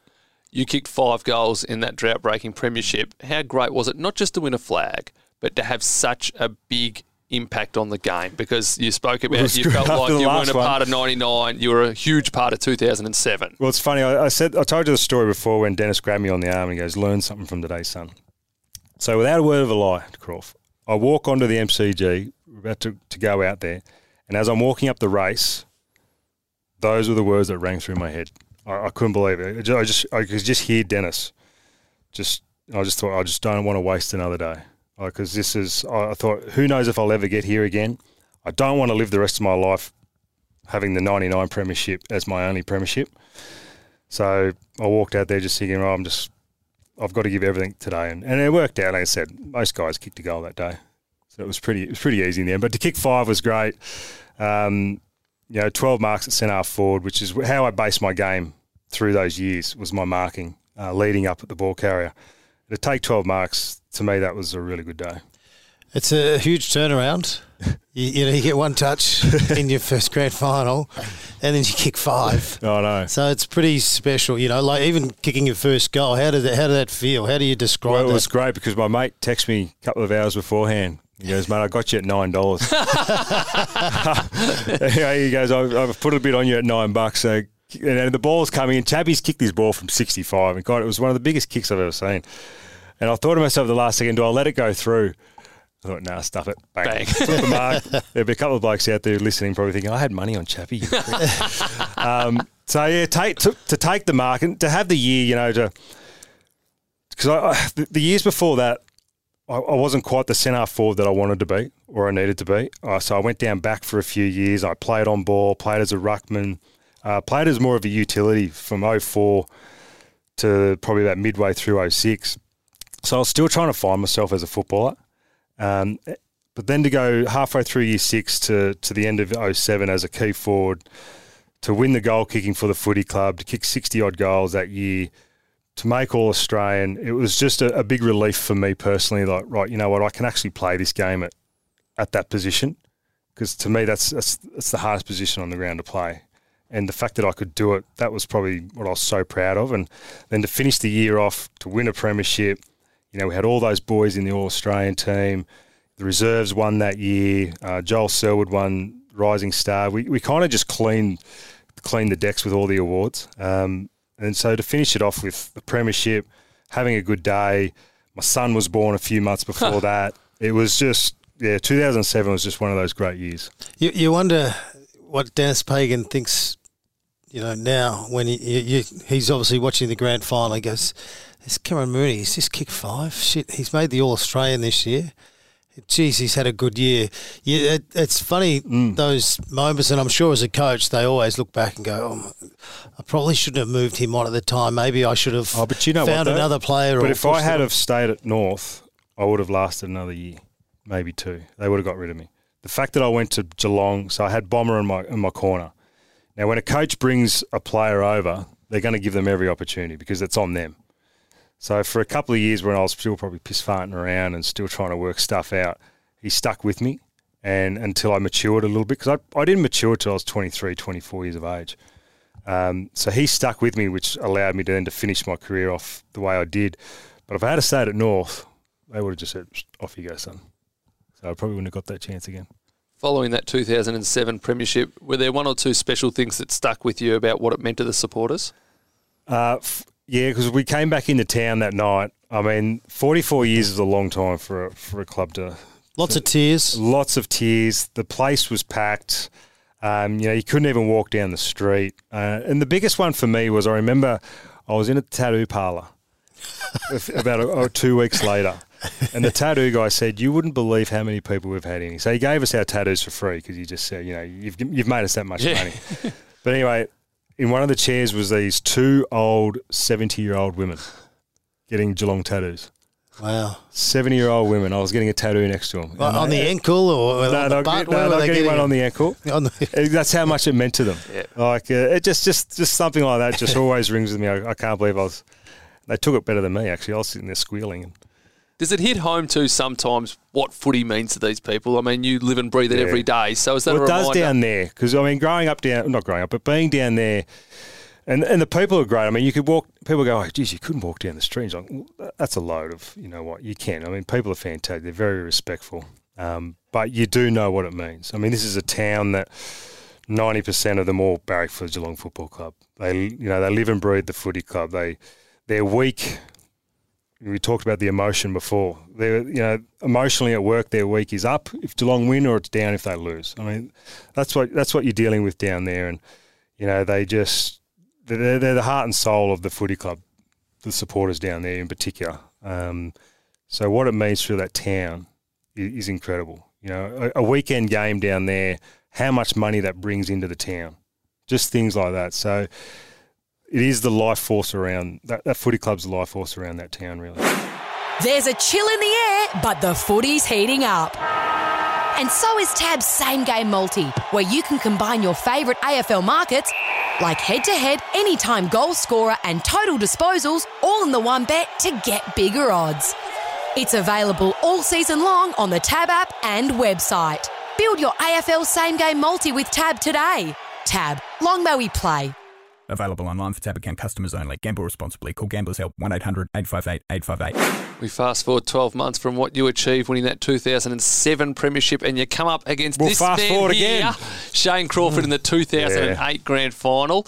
You kicked 5 goals in that drought-breaking premiership. How great was it, not just to win a flag, but to have such a big impact on the game? Because you spoke about you felt like you weren't a part of 99, you were a huge part of 2007. Well, it's funny. I told you the story before when Dennis grabbed me on the arm and he goes, "Learn something from today, son." So without a word of a lie, Crawf, I walk onto the MCG, we're about to go out there, and as I'm walking up the race, those were the words that rang through my head. I couldn't believe it. I could just hear Dennis. I just thought, I just don't want to waste another day. Because I thought, who knows if I'll ever get here again. I don't want to live the rest of my life having the 99 premiership as my only premiership. So I walked out there just thinking, I've got to give everything today. And it worked out. Like I said, most guys kicked a goal that day. So it was pretty easy in the end. But to kick 5 was great. 12 marks at centre half forward, which is how I based my game through those years, was my marking, leading up at the ball carrier. To take 12 marks, to me, that was a really good day. It's a huge turnaround. You get one touch in your first grand final and then you kick 5. Oh, no. So it's pretty special, like even kicking your first goal. How did that feel? How do you describe that? Well, it was great because my mate texted me a couple of hours beforehand. He goes, "Mate, I got you at $9. He goes, "I've put a bit on you at $9. So, and the ball's coming in. Tabby's kicked this ball from 65. And God, it was one of the biggest kicks I've ever seen. And I thought to myself the last second, do I let it go through? I thought, nah, stuff it. Bang. Flip the mark. There'll be a couple of blokes out there listening probably thinking, I had money on Chappie. To take the mark and to have the year, because the years before that, I wasn't quite the centre forward that I wanted to be or I needed to be. So I went down back for a few years. I played on ball, played as a ruckman, played as more of a utility from 2004 to probably about midway through 2006. So I was still trying to find myself as a footballer. But then to go halfway through year 6 to the end of 2007 as a key forward, to win the goal kicking for the footy club, to kick 60-odd goals that year, to make All Australian, it was just a big relief for me personally. Like, right, you know what? I can actually play this game at that position, because to me that's the hardest position on the ground to play. And the fact that I could do it, that was probably what I was so proud of. And then to finish the year off, to win a premiership, we had all those boys in the All Australian team. The reserves won that year. Joel Selwood won Rising Star. We kind of just cleaned the decks with all the awards. And so to finish it off with the premiership, having a good day, my son was born a few months before that. It was just, 2007 was just one of those great years. You wonder what Dennis Pagan thinks, now when he's obviously watching the grand final. He goes, "It's Cameron Mooney. He's just kicked 5. Shit, he's made the All-Australian this year. Geez, he's had a good year." Yeah, it's funny, those moments, and I'm sure as a coach, they always look back and go, "Oh, I probably shouldn't have moved him on at the time. Maybe I should have found another player." But if I had have stayed at North, I would have lasted another year, maybe 2. They would have got rid of me. The fact that I went to Geelong, so I had Bomber in my corner. Now, when a coach brings a player over, they're going to give them every opportunity because it's on them. So for a couple of years when I was still probably piss-farting around and still trying to work stuff out, he stuck with me and until I matured a little bit, because I didn't mature until I was 23, 24 years of age. So he stuck with me, which allowed me to finish my career off the way I did. But if I had stayed at North, they would have just said, "Off you go, son." So I probably wouldn't have got that chance again. Following that 2007 premiership, were there one or two special things that stuck with you about what it meant to the supporters? Yeah, because we came back into town that night. I mean, 44 years is a long time for a club to... Lots of tears. Lots of tears. The place was packed. You couldn't even walk down the street. And the biggest one for me was, I remember I was in a tattoo parlour about 2 weeks later. And the tattoo guy said, "You wouldn't believe how many people we've had in." So he gave us our tattoos for free because he just said, you've made us that much money. But anyway... In one of the chairs was these 2 old 70-year-old women getting Geelong tattoos. Wow. 70-year-old women. I was getting a tattoo next to them. Like on the ankle or on the butt? No, they're getting one on the ankle. That's how much it meant to them. Yeah. Like, it just something like that just always rings with me. I can't believe I was – they took it better than me, actually. I was sitting there squealing. And does it hit home, too, sometimes what footy means to these people? I mean, you live and breathe it every day. So is that a reminder? It does down there because, I mean, growing up down – not growing up, but being down there – And the people are great. I mean, you could walk – people go, oh, geez, you couldn't walk down the street. Like, well, that's a load of – you know what, you can. I mean, people are fantastic. They're very respectful. But you do know what it means. I mean, this is a town that 90% of them all barrack for the Geelong Football Club. They live and breathe the footy club. They're weak. We talked about the emotion before. Emotionally at work, their week is up if Geelong win or it's down if they lose. I mean, that's what you're dealing with down there. And, they just – they're the heart and soul of the footy club, the supporters down there in particular. So what it means for that town is incredible. A weekend game down there, how much money that brings into the town, just things like that. So it is the life force around – that footy club's the life force around that town, really. There's a chill in the air, but the footy's heating up. And so is Tab's Same Game Multi, where you can combine your favourite AFL markets like head-to-head, anytime goal scorer and total disposals all in the one bet to get bigger odds. It's available all season long on the Tab app and website. Build your AFL Same Game Multi with Tab today. Tab. Long may we play. Available online for Tab account customers only. Gamble responsibly. Call Gamblers Help 1800 858 858. We fast forward 12 months from what you achieved winning that 2007 premiership, and you come up against this man here, again. Shane Crawford, in the 2008 grand final.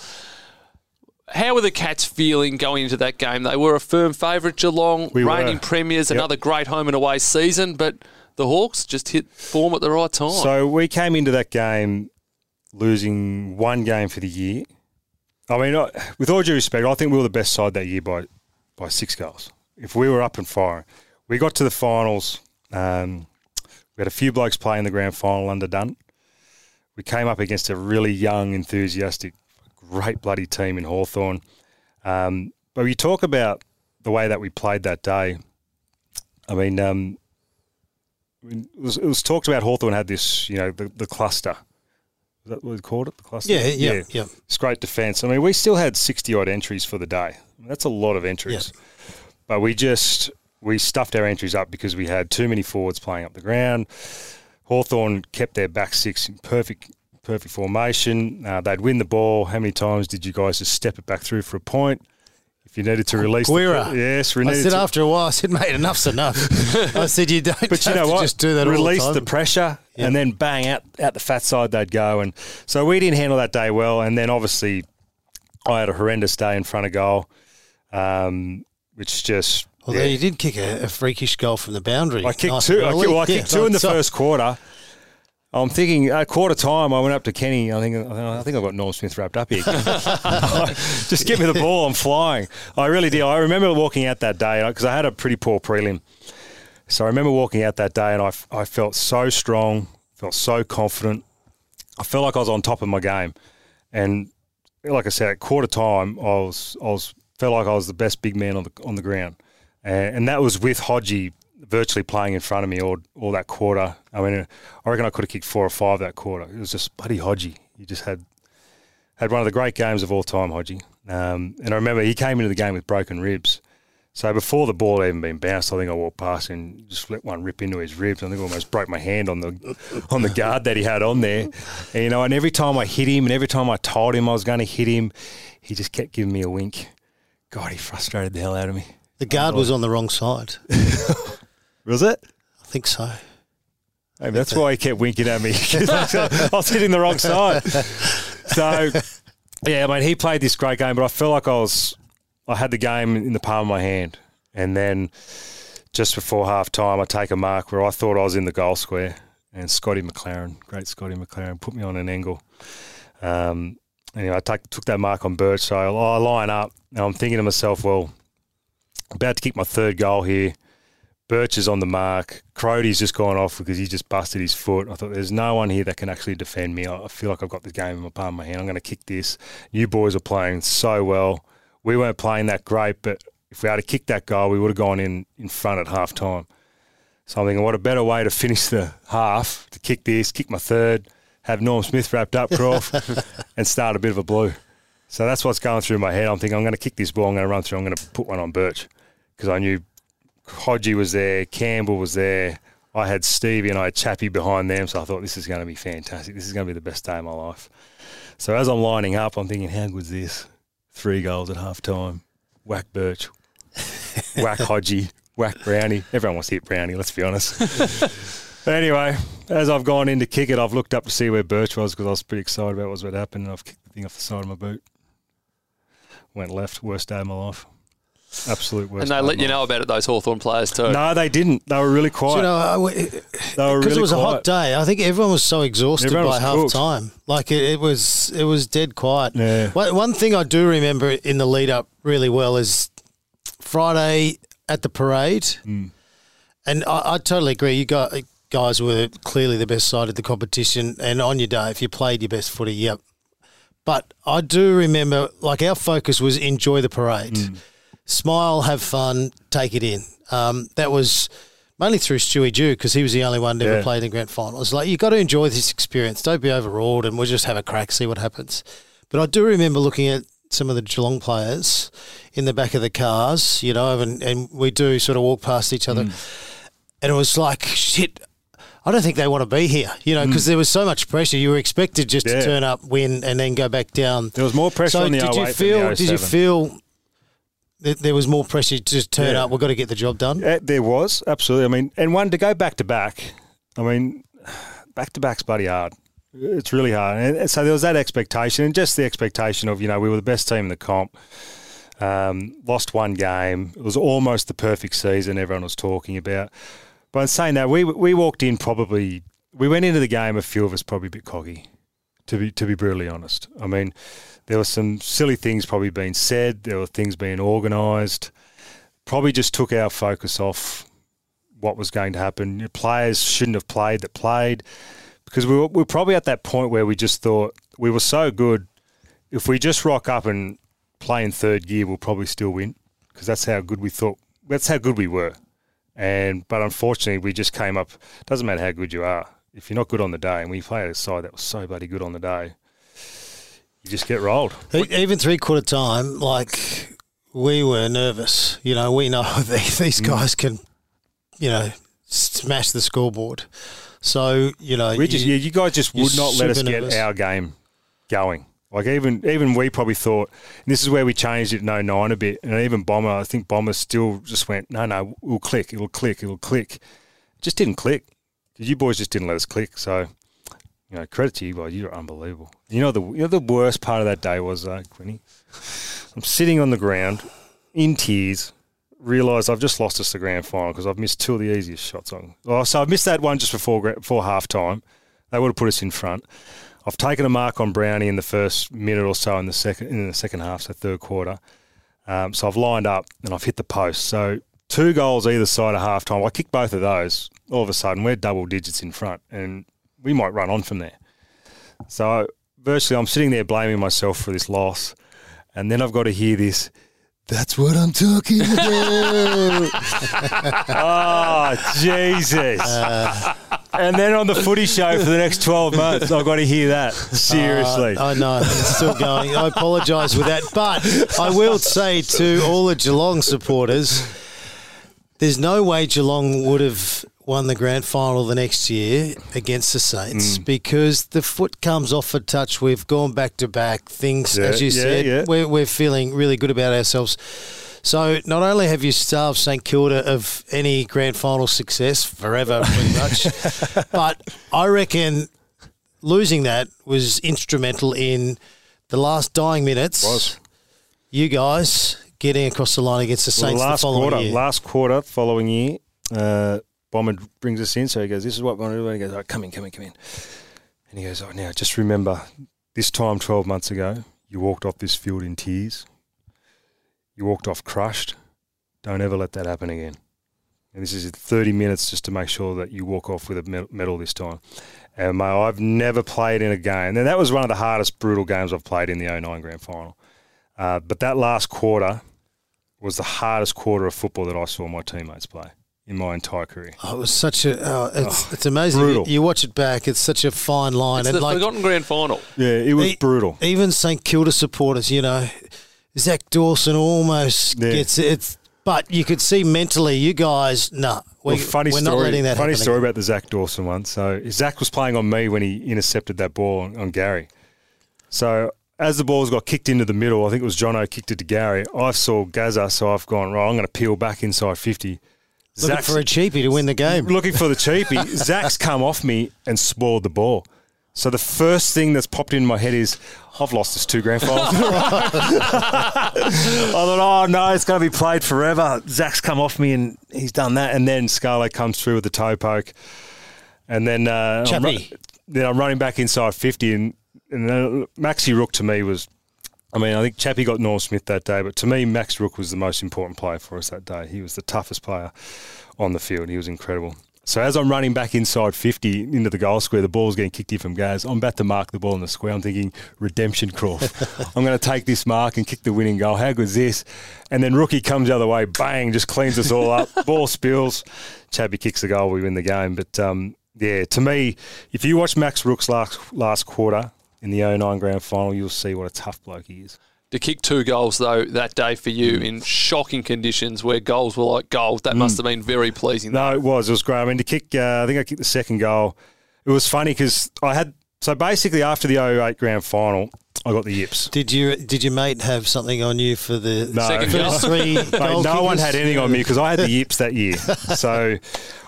How were the Cats feeling going into that game? They were a firm favourite, Geelong, reigning premiers, another great home and away season, but the Hawks just hit form at the right time. So we came into that game losing one game for the year. I mean, with all due respect, I think we were the best side that year by 6 goals. If we were up and firing. We got to the finals. We had a few blokes play in the grand final underdone. We came up against a really young, enthusiastic, great bloody team in Hawthorn. But you talk about the way that we played that day. I mean, it was talked about Hawthorn had this, the cluster. Is that what we called it, the cluster? Yeah. It's great defence. I mean, we still had 60-odd entries for the day. That's a lot of entries. Yeah. But we stuffed our entries up because we had too many forwards playing up the ground. Hawthorn kept their back six in perfect formation. They'd win the ball. How many times did you guys just step it back through for a point? If you needed to release Guira. After a while, I said, mate, enough's enough. I said, you don't but have you know to what? Just do that release all the time. The pressure and then bang, out the fat side they'd go. And so we didn't handle that day well. And then obviously I had a horrendous day in front of goal, which just... Although you did kick a freakish goal from the boundary. I kicked two. I kicked two in the first quarter. I'm thinking at quarter time, I went up to Kenny. I think I've got Norm Smith wrapped up here. Just give me the ball. I'm flying. I really did. I remember walking out that day because I had a pretty poor prelim. So I remember walking out that day and I felt so strong, felt so confident. I felt like I was on top of my game. And like I said, at quarter time, I felt like I was the best big man on the ground. And that was with Hodgie virtually playing in front of me all that quarter. I mean, I reckon I could have kicked 4 or 5 that quarter. It was just bloody Hodgie. He just had one of the great games of all time, Hodgie. And I remember he came into the game with broken ribs. So before the ball had even been bounced, I think I walked past and just let one rip into his ribs. I think I almost broke my hand on the guard that he had on there. And, and every time I hit him and every time I told him I was going to hit him, he just kept giving me a wink. God, he frustrated the hell out of me. The guard was on the wrong side. Was it? I think so. I mean, that's why he kept winking at me. I was hitting the wrong side. So, yeah, I mean, he played this great game, but I felt like I had the game in the palm of my hand. And then just before half-time, I take a mark where I thought I was in the goal square. And great Scotty McLaren, put me on an angle. Anyway, I took that mark on Birch. So I line up, and I'm thinking to myself, well, I'm about to kick my 3rd goal here. Birch is on the mark. Crody's just gone off because he just busted his foot. I thought, there's no one here that can actually defend me. I feel like I've got the game in my palm of my hand. I'm going to kick this. You boys are playing so well. We weren't playing that great, but If we had to kick that goal, we would have gone in front at half time. So I'm thinking, what a better way to finish the half, to kick this, kick my third, have Norm Smith wrapped up, Croft, and start a bit of a blue. So that's what's going through my head. I'm thinking, I'm going to kick this ball, I'm going to run through, I'm going to put one on Birch. Because I knew Hodgie was there, Campbell was there, I had Stevie and I had Chappie behind them, so I thought this is going to be fantastic. This is going to be the best day of my life. So as I'm lining up, I'm thinking, how good's this? 3 goals at half-time, whack Birch, whack Hodgie, whack Brownie. Everyone wants to hit Brownie, let's be honest. But anyway, as I've gone in to kick it, I've looked up to see where Birch was because I was pretty excited about what was about to happen, and I've kicked the thing off the side of my boot. Went left, worst day of my life. Absolute worst. And they let you know about it, those Hawthorn players too. No, they didn't. They were really quiet. You know, because it was quiet. A hot day. I think everyone was so exhausted by half time. Like it was dead quiet. Yeah. One thing I do remember in the lead up really well is Friday at the parade, and I totally agree. You guys were clearly the best side of the competition, and on your day, if you played your best footy, yep. But I do remember, like our focus was enjoy the parade. Smile, have fun, take it in. That was mainly through Stewie Dew because he was the only one that ever played in the grand finals. Like, you've got to enjoy this experience. Don't be overawed and we'll just have a crack, see what happens. But I do remember looking at some of the Geelong players in the back of the cars, you know, and we do sort of walk past each other. And it was like, shit, I don't think they want to be here, you know, because there was so much pressure. You were expected just to turn up, win, and then go back down. There was more pressure on the 08 than the 07. Did you feel... There was more pressure to just turn up. We've got to get the job done. There was, absolutely. I mean, and one, to go back-to-back, I mean, back-to-back's bloody hard. It's really hard. And so there was that expectation, and just the expectation of, you know, we were the best team in the comp, lost one game. It was almost the perfect season everyone was talking about. But in saying that, we walked in probably – we went into the game, a few of us probably a bit coggy, to be brutally honest. I mean – there were some silly things probably being said. There were things being organised. Probably just took our focus off what was going to happen. Players shouldn't have played that played because we were probably at that point where we just thought we were so good. If we just rock up and play in third gear, we'll probably still win because that's how good we thought. That's how good we were. But unfortunately, we just came up. It doesn't matter how good you are. If you're not good on the day, and we played a side that was so bloody good on the day, you just get rolled. Even three-quarter time, like, we were nervous. You know, we know these guys can, you know, smash the scoreboard. So, you know. You guys just would not let us get our game going. Like, even we probably thought, and this is where we changed it in 09 a bit, and even Bomber, I think Bomber still just went, no, we'll click, it'll click, it'll click. Just didn't click. You boys just didn't let us click, so... You know, credit to you guys, you're unbelievable. You know the worst part of that day was, Quinny, I'm sitting on the ground in tears, realise I've just lost us the grand final because I've missed 2 of the easiest shots. So I've missed that one just before half-time. They would have put us in front. I've taken a mark on Brownie in the first minute or so in the second half, so third quarter. So I've lined up and I've hit the post. So 2 goals either side of half-time. I kicked both of those. All of a sudden, we're double digits in front and... we might run on from there. So virtually I'm sitting there blaming myself for this loss, and then I've got to hear this, that's what I'm talking about. Oh, Jesus. And then on the footy show for the next 12 months, I've got to hear that. Seriously. I know. It's still going. I apologise for that. But I will say to all the Geelong supporters, there's no way Geelong would have won the grand final the next year against the Saints because the foot comes off a touch. We've gone back to back. Things, as you said, we're feeling really good about ourselves. So not only have you starved St Kilda of any grand final success forever, pretty much, but I reckon losing that was instrumental in the last dying minutes. It was. You guys getting across the line against the Saints the following year. Bomber brings us in, so he goes, this is what we're going to do. And he goes, oh, come in. And he goes, oh, now just remember, this time 12 months ago, you walked off this field in tears. You walked off crushed. Don't ever let that happen again. And this is 30 minutes just to make sure that you walk off with a medal this time. And mate, I've never played in a game. And that was one of the hardest, brutal games I've played in the 09 grand final. But that last quarter was the hardest quarter of football that I saw my teammates play in my entire career. Oh, it was such a it's amazing. Brutal. You watch it back, it's such a fine line. It's the forgotten grand final. Yeah, it was brutal. Even St Kilda supporters, you know, Zach Dawson almost gets it. But you could see mentally, you guys, we're not letting that happen. Funny story about the Zach Dawson one. So Zach was playing on me when he intercepted that ball on Gary. So as the ball's got kicked into the middle, I think it was Jono kicked it to Gary. I saw Gazza, so I've gone, right, I'm going to peel back inside 50. Looking for a cheapie to win the game. Looking for the cheapie. Zach's come off me and spoiled the ball. So the first thing that's popped in my head is, I've lost this 2 grand finals. I thought, oh, no, it's going to be played forever. Zach's come off me and he's done that. And then Scarlett comes through with the toe poke. And then I'm running back inside 50. And then Maxi Rook to me was, I mean, I think Chappie got Norm Smith that day. But to me, Max Rook was the most important player for us that day. He was the toughest player on the field. He was incredible. So as I'm running back inside 50 into the goal square, the ball's getting kicked in from Gaz. I'm about to mark the ball in the square. I'm thinking, redemption, Crawford. I'm going to take this mark and kick the winning goal. How good's this? And then Rookie comes the other way, bang, just cleans us all up. Ball spills. Chappie kicks the goal. We win the game. But, yeah, to me, if you watch Max Rook's last quarter in the 09 grand final, you'll see what a tough bloke he is. To kick 2 goals, though, that day for you in shocking conditions where goals were like gold, that must have been very pleasing. No, it was. It was great. I mean, to kick, I think I kicked the second goal. It was funny because I had, so basically after the 08 grand final, I got the yips. Did your mate have something on you for the second goal? 3 goal no one had anything on me because I had the yips that year. So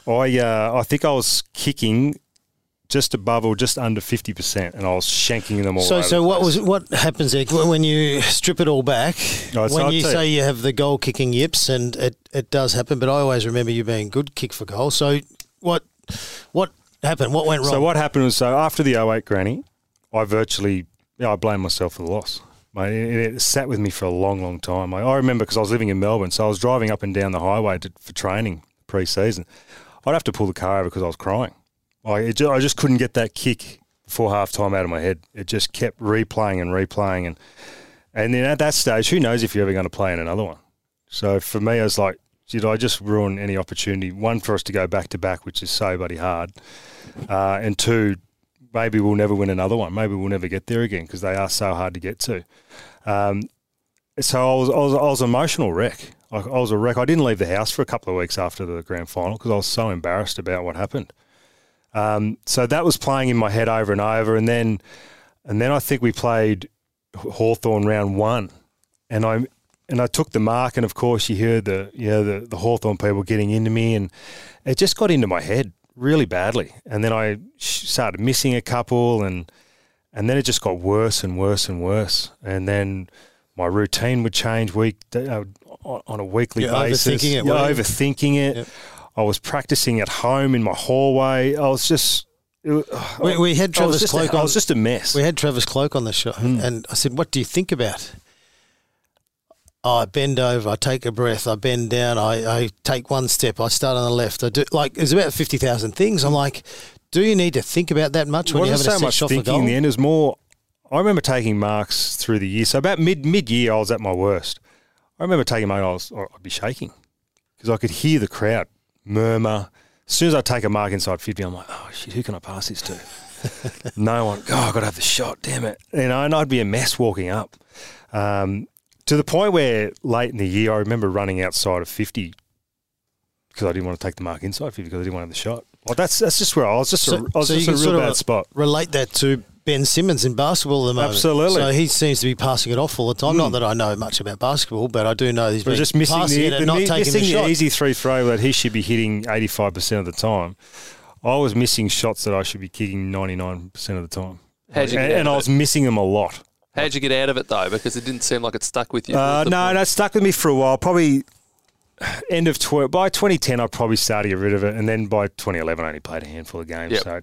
I think I was kicking just above or just under 50%, and I was shanking them all. So what happens there when you strip it all back? No, when you say you have the goal kicking yips, and it does happen, but I always remember you being good kick for goal. So what happened? What went wrong? So what happened was, so after the 08 granny, I I blame myself for the loss. It sat with me for a long, long time. I remember because I was living in Melbourne, so I was driving up and down the highway for training pre-season. I'd have to pull the car over because I was crying. I just couldn't get that kick before halftime out of my head. It just kept replaying. And then at that stage, who knows if you're ever going to play in another one. So for me, I was like, did I just ruin any opportunity? One, for us to go back-to-back, which is so bloody hard. And two, maybe we'll never win another one. Maybe we'll never get there again because they are so hard to get to. So I was an emotional wreck. I was a wreck. I didn't leave the house for a couple of weeks after the grand final because I was so embarrassed about what happened. So that was playing in my head over and over. And then I think we played Hawthorn round 1 and I took the mark. And of course you hear the Hawthorn people getting into me, and it just got into my head really badly. And then I started missing a couple and then it just got worse and worse and worse. And then my routine would change on a weekly basis. Overthinking it. Yep. I was practicing at home in my hallway. I was just... We had Travis Cloke on. I was just a mess. We had Travis Cloke on the show, and I said, what do you think about? I bend over, I take a breath, I bend down, I take one step, I start on the left. I do, like, it's about 50,000 things. I'm like, do you need to think about that much when you haven't set off a goal? In the end, it was more... I remember taking marks through the year. So about mid-year, I was at my worst. I remember taking my goals, I'd be shaking because I could hear the crowd murmur. As soon as I take a mark inside 50, I'm like, oh shit, who can I pass this to? No one. Oh, I've got to have the shot, damn it. And I'd be a mess walking up. To the point where late in the year, I remember running outside of 50 because I didn't want to take the mark inside 50 because I didn't want to have the shot. Well, that's just where I was. I was just in a real bad spot. Relate that to Ben Simmons in basketball at the moment. Absolutely. So he seems to be passing it off all the time. Not that I know much about basketball, but I do know he's been just missing the easy free throw that he should be hitting 85% of the time. I was missing shots that I should be kicking 99% of the time. And I was missing them a lot. How'd you get out of it, though? Because it didn't seem like it stuck with you. That stuck with me for a while. Probably end of by 2010, I probably started to get rid of it. And then by 2011, I only played a handful of games. Yep. So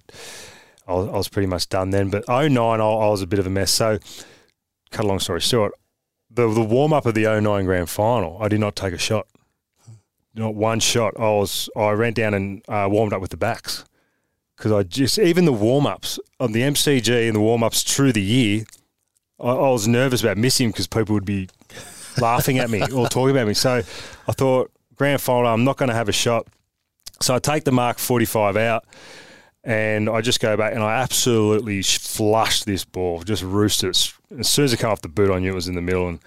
I was pretty much done then. But 09, I was a bit of a mess. So, cut a long story short, the warm-up of the 09 grand final, I did not take a shot. Not one shot. I ran down and warmed up with the backs. Because even the warm-ups, on the MCG and the warm-ups through the year, I was nervous about missing because people would be laughing at me or talking about me. So I thought, grand final, I'm not going to have a shot. So I take the Mark 45 out and I just go back and I absolutely flushed this ball, just roosted it. As soon as I came off the boot, I knew it was in the middle. And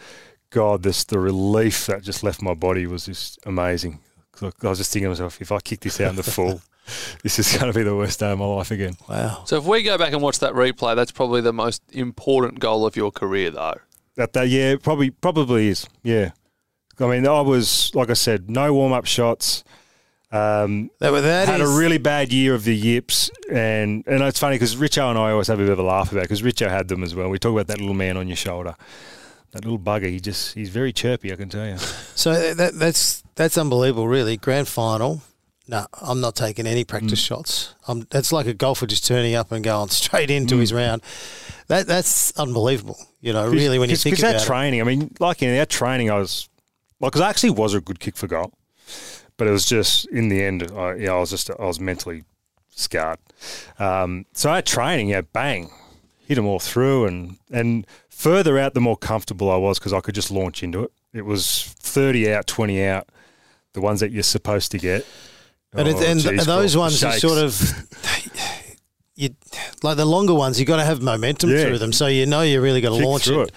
God, the relief that just left my body was just amazing. I was just thinking to myself, if I kick this out in the full, this is going to be the worst day of my life again. Wow. So if we go back and watch that replay, that's probably the most important goal of your career, though. Yeah, probably is, yeah. I mean, I was, like I said, no warm-up shots. Had a really bad year of the yips, and it's funny because Richo and I always have a bit of a laugh about it because Richo had them as well. We talk about that little man on your shoulder, that little bugger. He's very chirpy, I can tell you. So that's unbelievable, really. Grand final. No, I'm not taking any practice shots. That's like a golfer just turning up and going straight into his round. That's unbelievable, you know. Really, when you think about it. Because that training, I mean, like in our training, I was like, because I actually was a good kick for goal. But it was just in the end, I was mentally scarred. So I had training, bang, hit them all through, and further out, the more comfortable I was because I could just launch into it. It was 30 out, 20 out, the ones that you're supposed to get, those ones are sort of like the longer ones. You got to have momentum through them, so you know you really got to launch it.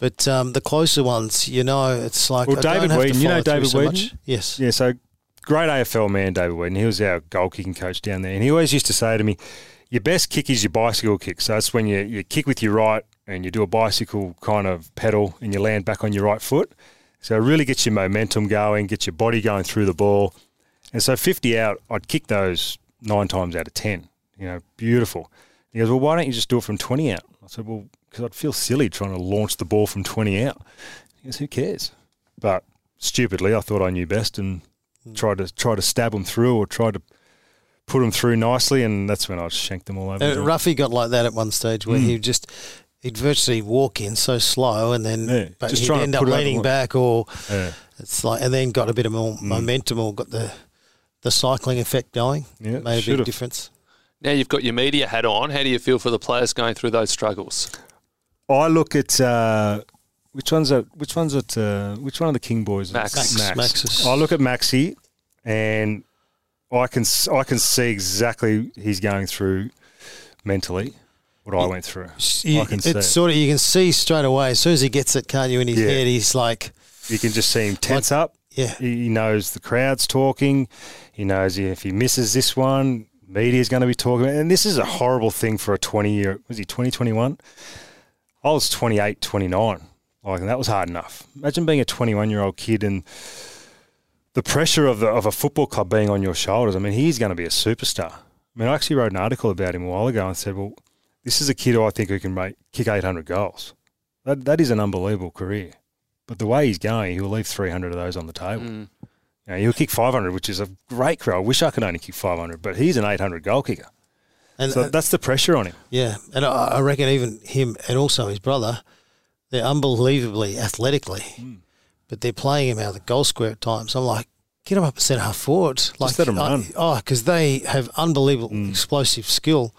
But the closer ones, you know, it's like David Wheaton. You know David Wheaton? So yes. Yeah. So. Great AFL man, David Wheaton. He was our goal kicking coach down there. And he always used to say to me, your best kick is your bicycle kick. So that's when you kick with your right and you do a bicycle kind of pedal and you land back on your right foot. So it really gets your momentum going, gets your body going through the ball. And so 50 out, I'd kick those 9 times out of 10. You know, beautiful. He goes, well, why don't you just do it from 20 out? I said, well, because I'd feel silly trying to launch the ball from 20 out. He goes, who cares? But stupidly, I thought I knew best and... Try to stab them through or try to put them through nicely, and that's when I shanked them all over. Ruffy got like that at one stage where he'd virtually walk in so slow, and then but he'd end up leaning back, or it's like, and then got a bit of more momentum or got the cycling effect going. Yeah, it made a big difference. Now you've got your media hat on. How do you feel for the players going through those struggles? I look at. Which one of the King boys? Max. I look at Maxie, and I can see exactly he's going through mentally what I went through. You can see straight away as soon as he gets it, can't you? In his head, he's like, you can just see him tense up. Yeah, he knows the crowd's talking. He knows if he misses this one, media's going to be talking. And this is a horrible thing for a 20-year. Was he 20, 21? I was 28, 29. Like, and that was hard enough. Imagine being a 21-year-old kid and the pressure of a football club being on your shoulders. I mean, he's going to be a superstar. I mean, I actually wrote an article about him a while ago and said, well, this is a kid who I think who can kick 800 goals. That is an unbelievable career. But the way he's going, he'll leave 300 of those on the table. You know, he'll kick 500, which is a great career. I wish I could only kick 500, but he's an 800 goal kicker. And so that's the pressure on him. Yeah, and I reckon even him and also his brother – they're unbelievably athletically, but they're playing him out of the goal square at times. I'm like, get him up a centre half forward. Like, just let him run. Oh, because they have unbelievable explosive skill.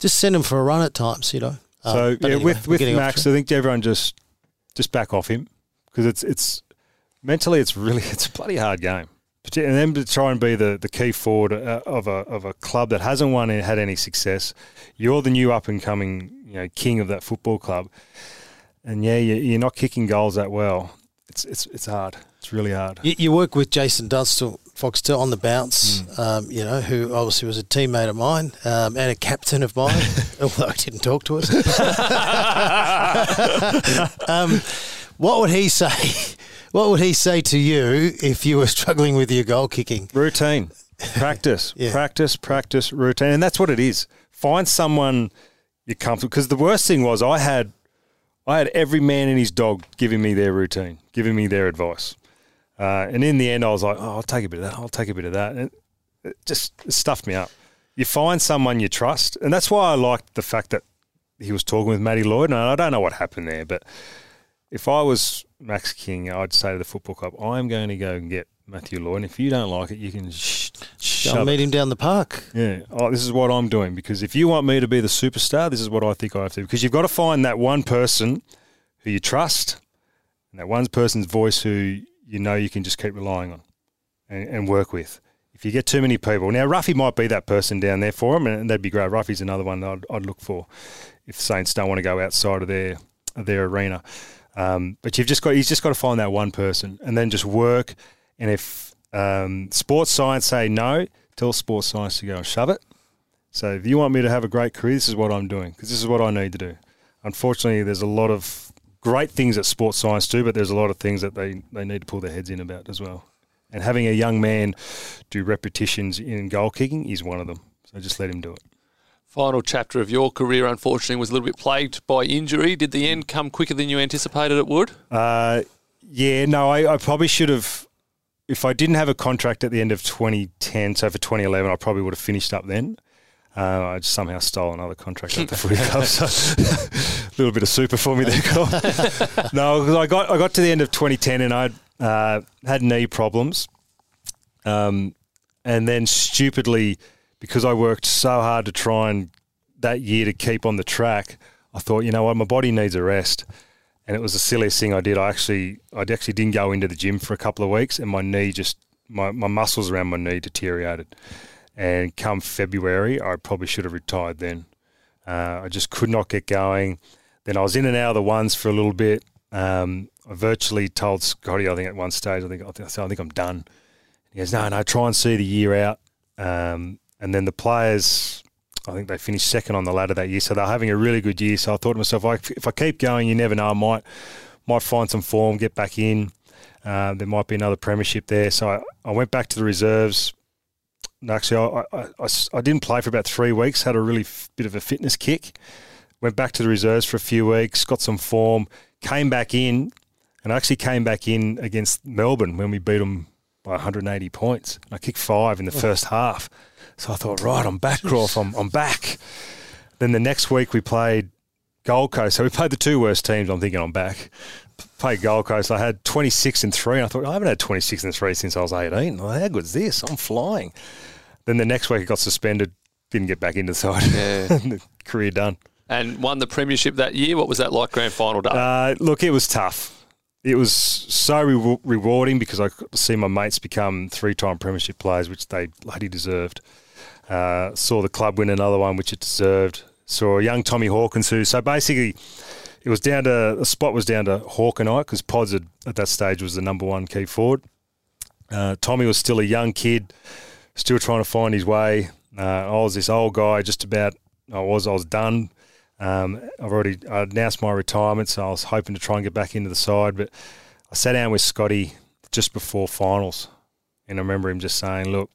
Just send him for a run at times, you know. So, anyway, with Max, I think everyone just back off him because it's mentally it's a bloody hard game. And then to try and be the key forward of a club that hasn't won and had any success, you're the new up-and-coming king of that football club. And, you're not kicking goals that well. It's hard. It's really hard. You work with Jason Dunstall, Foxtel, on the bounce, who obviously was a teammate of mine and a captain of mine, although he didn't talk to us. What would he say to you if you were struggling with your goal kicking? Routine. Practice. Practice, routine. And that's what it is. Find someone you're comfortable. Because the worst thing was I had every man and his dog giving me their routine, giving me their advice. And in the end, I was like, I'll take a bit of that. I'll take a bit of that. And it just stuffed me up. You find someone you trust. And that's why I liked the fact that he was talking with Matty Lloyd. And I don't know what happened there, but if I was Max King, I'd say to the football club, I'm going to go and get Matthew Lloyd. And if you don't like it, you can shove meet him down the park. Yeah. This is what I'm doing, because if you want me to be the superstar, this is what I think I have to do. Because you've got to find that one person who you trust and that one person's voice who you know you can just keep relying on and work with. If you get too many people, now Ruffy might be that person down there for him, and that'd be great. Ruffy's another one that I'd look for if Saints don't want to go outside of their arena. But he's just got to find that one person and then just work. And if sports science say no, tell sports science to go and shove it. So if you want me to have a great career, this is what I'm doing, because this is what I need to do. Unfortunately, there's a lot of great things that sports science do, but there's a lot of things that they need to pull their heads in about as well. And having a young man do repetitions in goal kicking is one of them. So just let him do it. Final chapter of your career, unfortunately, was a little bit plagued by injury. Did the end come quicker than you anticipated it would? I probably should have. If I didn't have a contract at the end of 2010, so for 2011, I probably would have finished up then. I just somehow stole another contract at the footy club, so a little bit of super for me there, Carl. No, because I got to the end of 2010 and I had knee problems, and then stupidly, because I worked so hard to try and that year to keep on the track, I thought, you know what, my body needs a rest, and it was the silliest thing I did. I actually didn't go into the gym for a couple of weeks, and my knee just my muscles around my knee deteriorated. And come February, I probably should have retired then. I just could not get going. Then I was in and out of the ones for a little bit. I virtually told Scotty, I think at one stage, I think I'm done. He goes, no, try and see the year out. And then the players, I think they finished second on the ladder that year, so they're having a really good year. So I thought to myself, if I keep going, you never know, I might find some form, get back in. There might be another premiership there. So I went back to the reserves. No, actually, I didn't play for about 3 weeks, had a really bit of a fitness kick, went back to the reserves for a few weeks, got some form, came back in, and I actually came back in against Melbourne when we beat them by 180 points. And I kicked 5 in the first half. So I thought, right, I'm back, Croft, I'm back. Then the next week we played Gold Coast. So we played the two worst teams. I'm thinking I'm back. Played Gold Coast. I had 26-3. And I thought, I haven't had 26-3 since I was 18. How good's this? I'm flying. Then the next week I got suspended, didn't get back into the side. Yeah. Career done. And won the premiership that year. What was that like, grand final day? Look, it was tough. It was so rewarding because I could see my mates become 3-time premiership players, which they bloody deserved. Saw the club win another one, which it deserved. Saw a young Tommy Hawkins who, so basically it was down to, the spot was down to Hawk and I, because Pods had, at that stage was the number one key forward. Tommy was still a young kid, still trying to find his way. I was this old guy, just about, I was done. I announced my retirement, so I was hoping to try and get back into the side. But I sat down with Scotty just before finals, and I remember him just saying, look,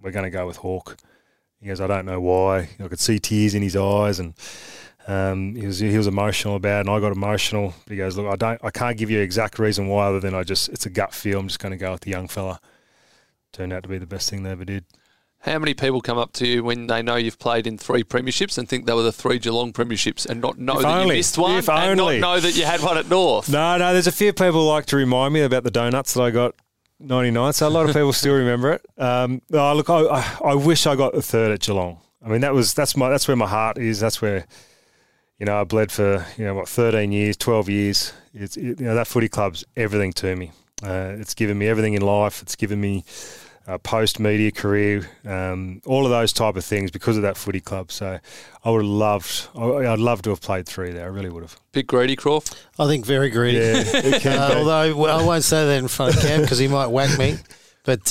we're going to go with Hawk. He goes, I don't know why. I could see tears in his eyes, and he was emotional about it, and I got emotional. But he goes, look, I can't give you an exact reason why, other than it's a gut feel. I'm just going to go with the young fella. Turned out to be the best thing they ever did. How many people come up to you when they know you've played in 3 premierships and think they were the 3 Geelong premierships and not know that you missed one and not know that you had one at North? No, there's a few people who like to remind me about the donuts that I got 99, so a lot of people still remember it. I wish I got the 3rd at Geelong. I mean, that's where my heart is. That's where, you know, I bled for 13 years, 12 years. That footy club's everything to me. It's given me everything in life. It's given me a post-media career, all of those type of things because of that footy club. So I would have I'd love to have played 3 there. I really would have. Bit greedy, Croft? I think very greedy. Yeah, it can be. Although I won't say that in front of Cam because he might whack me. But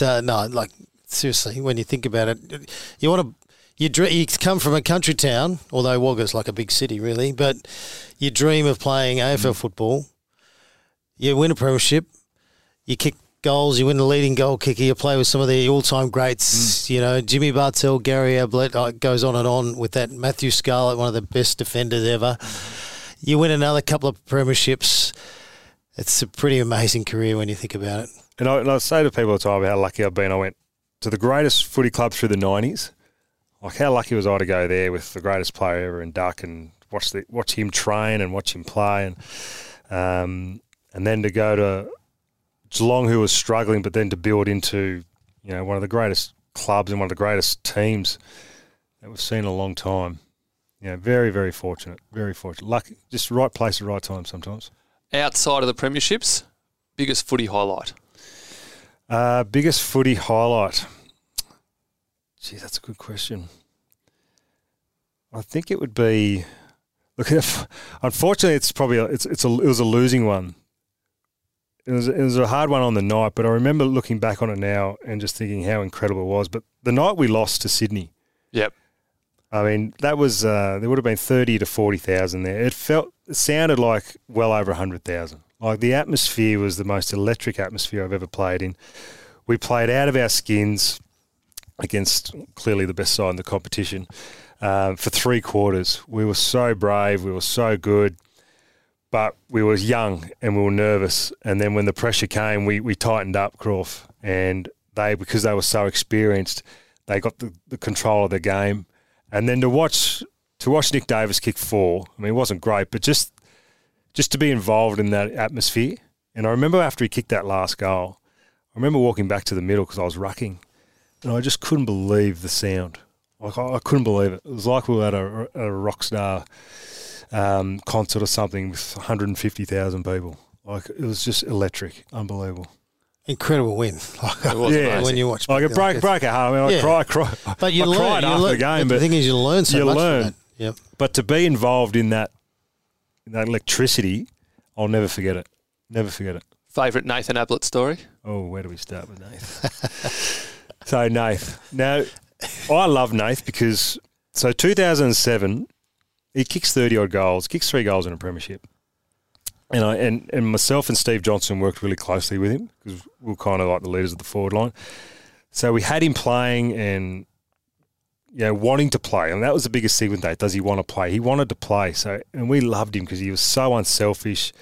seriously, when you think about it, you come from a country town, although Wagga's like a big city really, but you dream of playing AFL football. You win a premiership. You kick goals, you win the leading goal kicker, you play with some of the all-time greats, Jimmy Bartell, Gary Ablett, goes on with that. Matthew Scarlett, one of the best defenders ever. You win another couple of premierships. It's a pretty amazing career when you think about it. And I say to people all the time how lucky I've been. I went to the greatest footy club through the 90s. Like, how lucky was I to go there with the greatest player ever and Duck and watch him train and watch him play. And then to go to Geelong, who was struggling, but then to build into, one of the greatest clubs and one of the greatest teams that we've seen in a long time. Very, very fortunate. Very fortunate. Lucky, just right place at the right time sometimes. Outside of the premierships, Biggest footy highlight? Biggest footy highlight? Gee, that's a good question. I think it would be... Look, unfortunately, it's probably it was a losing one. It was a hard one on the night, but I remember looking back on it now and just thinking how incredible it was. But the night we lost to Sydney, yep. I mean, that was there would have been 30,000 to 40,000 there. It sounded like well over 100,000. Like the atmosphere was the most electric atmosphere I've ever played in. We played out of our skins against clearly the best side in the competition. For three quarters. We were so brave, we were so good, but we were young and we were nervous. And then when the pressure came, we tightened up, Crawf, and because they were so experienced, they got the control of the game. And then to watch Nick Davis kick four, I mean, it wasn't great, but just to be involved in that atmosphere. And I remember after he kicked that last goal, I remember walking back to the middle because I was rucking, and I just couldn't believe the sound. Like I couldn't believe it. It was like we were at a rock star concert or something with 150,000 people. Like it was just electric, unbelievable, incredible win. Like, it was amazing. When you watch, like it broke a heart. I mean, I cried, but you cried after the game. But the thing is, you learn so much. You learn. From that. Yep. But to be involved in that electricity, I'll never forget it. Never forget it. Favorite Nathan Ablett story? Oh, where do we start with Nath? So Nath now. I love Nath because, 2007, he kicks 30-odd goals, kicks three goals in a premiership. And myself and Steve Johnson worked really closely with him because we were kind of like the leaders of the forward line. So we had him playing and, you know, wanting to play. And that was the biggest thing with Nath, does he want to play? He wanted to play. And we loved him because he was so unselfish.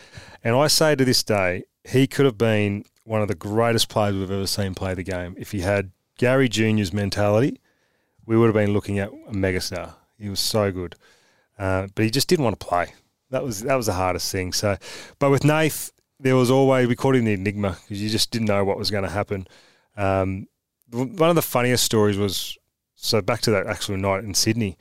And I say to this day, he could have been one of the greatest players we've ever seen play the game if he had Gary Jr.'s mentality. We would have been looking at a megastar. He was so good, but he just didn't want to play. That was the hardest thing. So, but with Nath, there was always, we called him the enigma because you just didn't know what was going to happen. One of the funniest stories was, so back to that actual night in Sydney,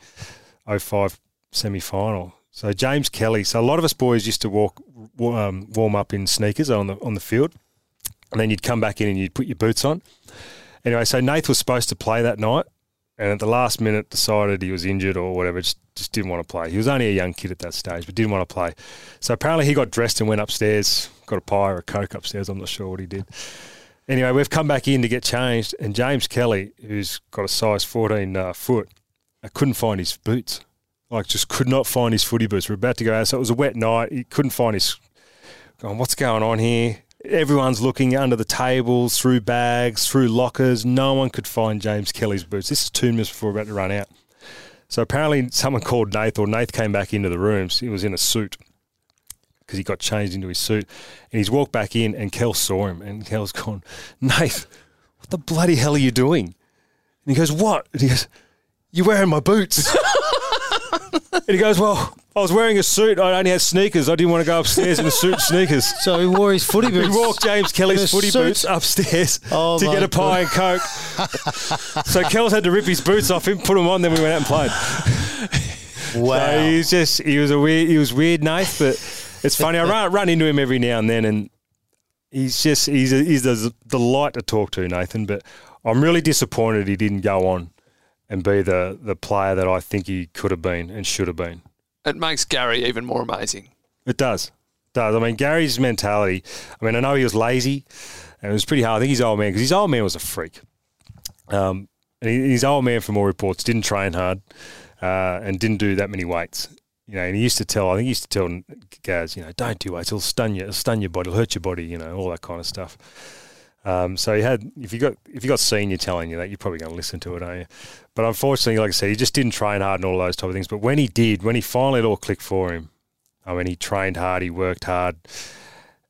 05 semi-final. So James Kelly. So a lot of us boys used to warm up in sneakers on the field, and then you'd come back in and you'd put your boots on. Anyway, so Nath was supposed to play that night, and at the last minute decided he was injured or whatever, just didn't want to play. He was only a young kid at that stage, but didn't want to play. So apparently he got dressed and went upstairs, got a pie or a Coke upstairs. I'm not sure what he did. Anyway, we've come back in to get changed, and James Kelly, who's got a size 14 foot, I couldn't find his boots. Like, just could not find his footy boots. We're about to go out, so it was a wet night. He couldn't find his – going, what's going on here? Everyone's looking under the tables, through bags, through lockers. No one could find James Kelly's boots. This is 2 minutes before we're about to run out. So apparently someone called Nath, or Nath came back into the rooms. He was in a suit because he got changed into his suit. And he's walked back in and Kel saw him. And Kel's gone, Nath, what the bloody hell are you doing? And he goes, what? And he goes, you're wearing my boots. And he goes, well, I was wearing a suit. I only had sneakers. I didn't want to go upstairs in a suit and sneakers. So he wore his footy boots. He wore James Kelly's footy boots upstairs to get a pie and Coke. So Kel's had to rip his boots off him, put them on, then we went out and played. Wow. So he was weird, Nath, but it's funny. I run into him every now and then, and he's a delight to talk to, Nathan, but I'm really disappointed he didn't go on and be the player that I think he could have been and should have been. It makes Gary even more amazing. It does. I mean, Gary's mentality, I mean, I know he was lazy and it was pretty hard. I think his old man, because his old man was a freak. And his old man, from all reports, didn't train hard and didn't do that many weights. You know, and he used to tell Gaz, you know, don't do weights. It'll stun you. It'll stun your body. It'll hurt your body, you know, all that kind of stuff. So he had, if you got senior telling you that, you're probably going to listen to it, aren't you? But unfortunately, like I said, he just didn't train hard and all those type of things. But when he did, when he finally it all clicked for him, I mean, he trained hard, he worked hard,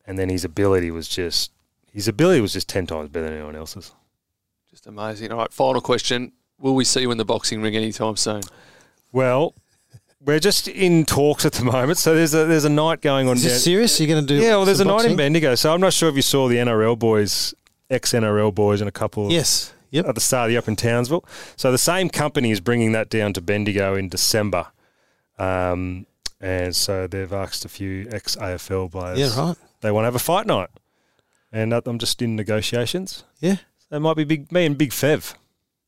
and then his ability was just 10 times better than anyone else's. Just amazing. All right, final question: will we see you in the boxing ring anytime soon? Well, we're just in talks at the moment, so there's a night going on. Is this serious? You're going to do? Yeah, well, there's a night in Bendigo. So I'm not sure if you saw the NRL boys. Ex-NRL boys and a couple of at the start of the up in Townsville. So the same company is bringing that down to Bendigo in December. And so they've asked a few ex-AFL players. Yeah, right. They want to have a fight night. and I'm just in negotiations. Yeah. That might be big. Me and Big Fev.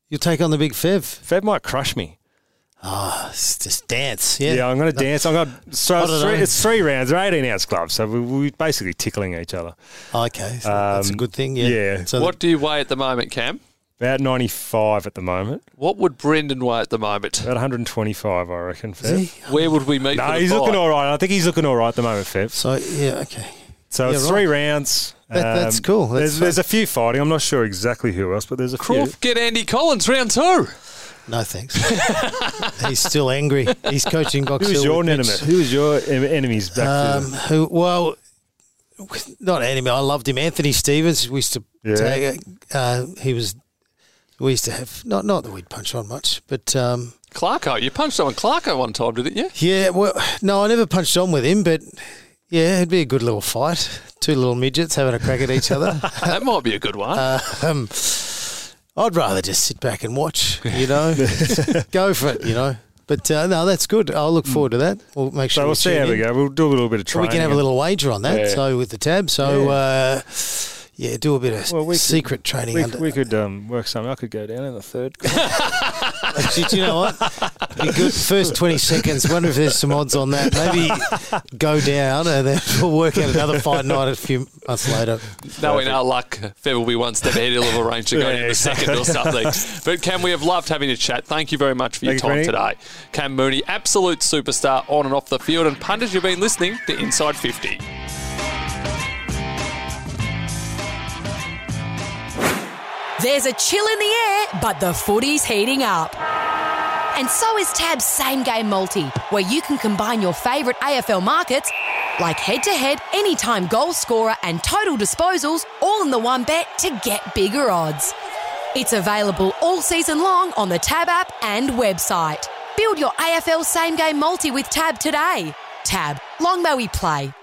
You'll take on the Big Fev? Fev might crush me. Oh, it's just dance. Yeah, I'm going to dance. I'm going to, so it's 3 rounds. They're 18-ounce clubs, so we're basically tickling each other. Okay, so that's a good thing, yeah. So what do you weigh at the moment, Cam? About 95 at the moment. What would Brendan weigh at the moment? About 125, I reckon, Fev. Where would we meet for the fight? He's looking all right. I think he's looking all right at the moment, Fev. So, yeah, okay. So it's 3 rounds. That's cool. There's a few fighting. I'm not sure exactly who else, but there's a few. Get Andy Collins, round 2. No, thanks. He's still angry. He's coaching Box Hill. Who was your enemies back then? Well, not enemy. I loved him. Anthony Stevens. We used to take we used to have, not that we'd punch on much, but... Clarko. You punched on with Clarko one time, didn't you? Yeah, well, no, I never punched on with him, but... Yeah, it'd be a good little fight. 2 little midgets having a crack at each other. That might be a good one. I'd rather just sit back and watch, you know. Go for it, you know. But, no, that's good. I'll look forward to that. We'll make sure we'll see how we go. We'll do a little bit of training. We can have a little wager on that, so with the tab. So, yeah, do a bit of secret training. We could work something. I could go down in the 3rd. Do you know what? Be good. First 20 seconds. Wonder if there's some odds on that. Maybe go down and then we'll work out another fight night a few months later. Knowing our luck, Fev will be one step ahead. He'll arrange to go down in the 2nd or something. But Cam, we have loved having a chat. Thank you very much for your time today. Cam Mooney, absolute superstar on and off the field. And punters, you've been listening to Inside 50. There's a chill in the air, but the footy's heating up. And so is Tab's Same Game Multi, where you can combine your favourite AFL markets, like head-to-head, anytime goal scorer and total disposals, all in the one bet to get bigger odds. It's available all season long on the Tab app and website. Build your AFL Same Game Multi with Tab today. Tab. Long may we play.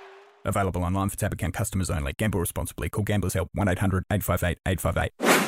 Available online for Tab account customers only. Gamble responsibly. Call Gamblers Help 1-800-858-858.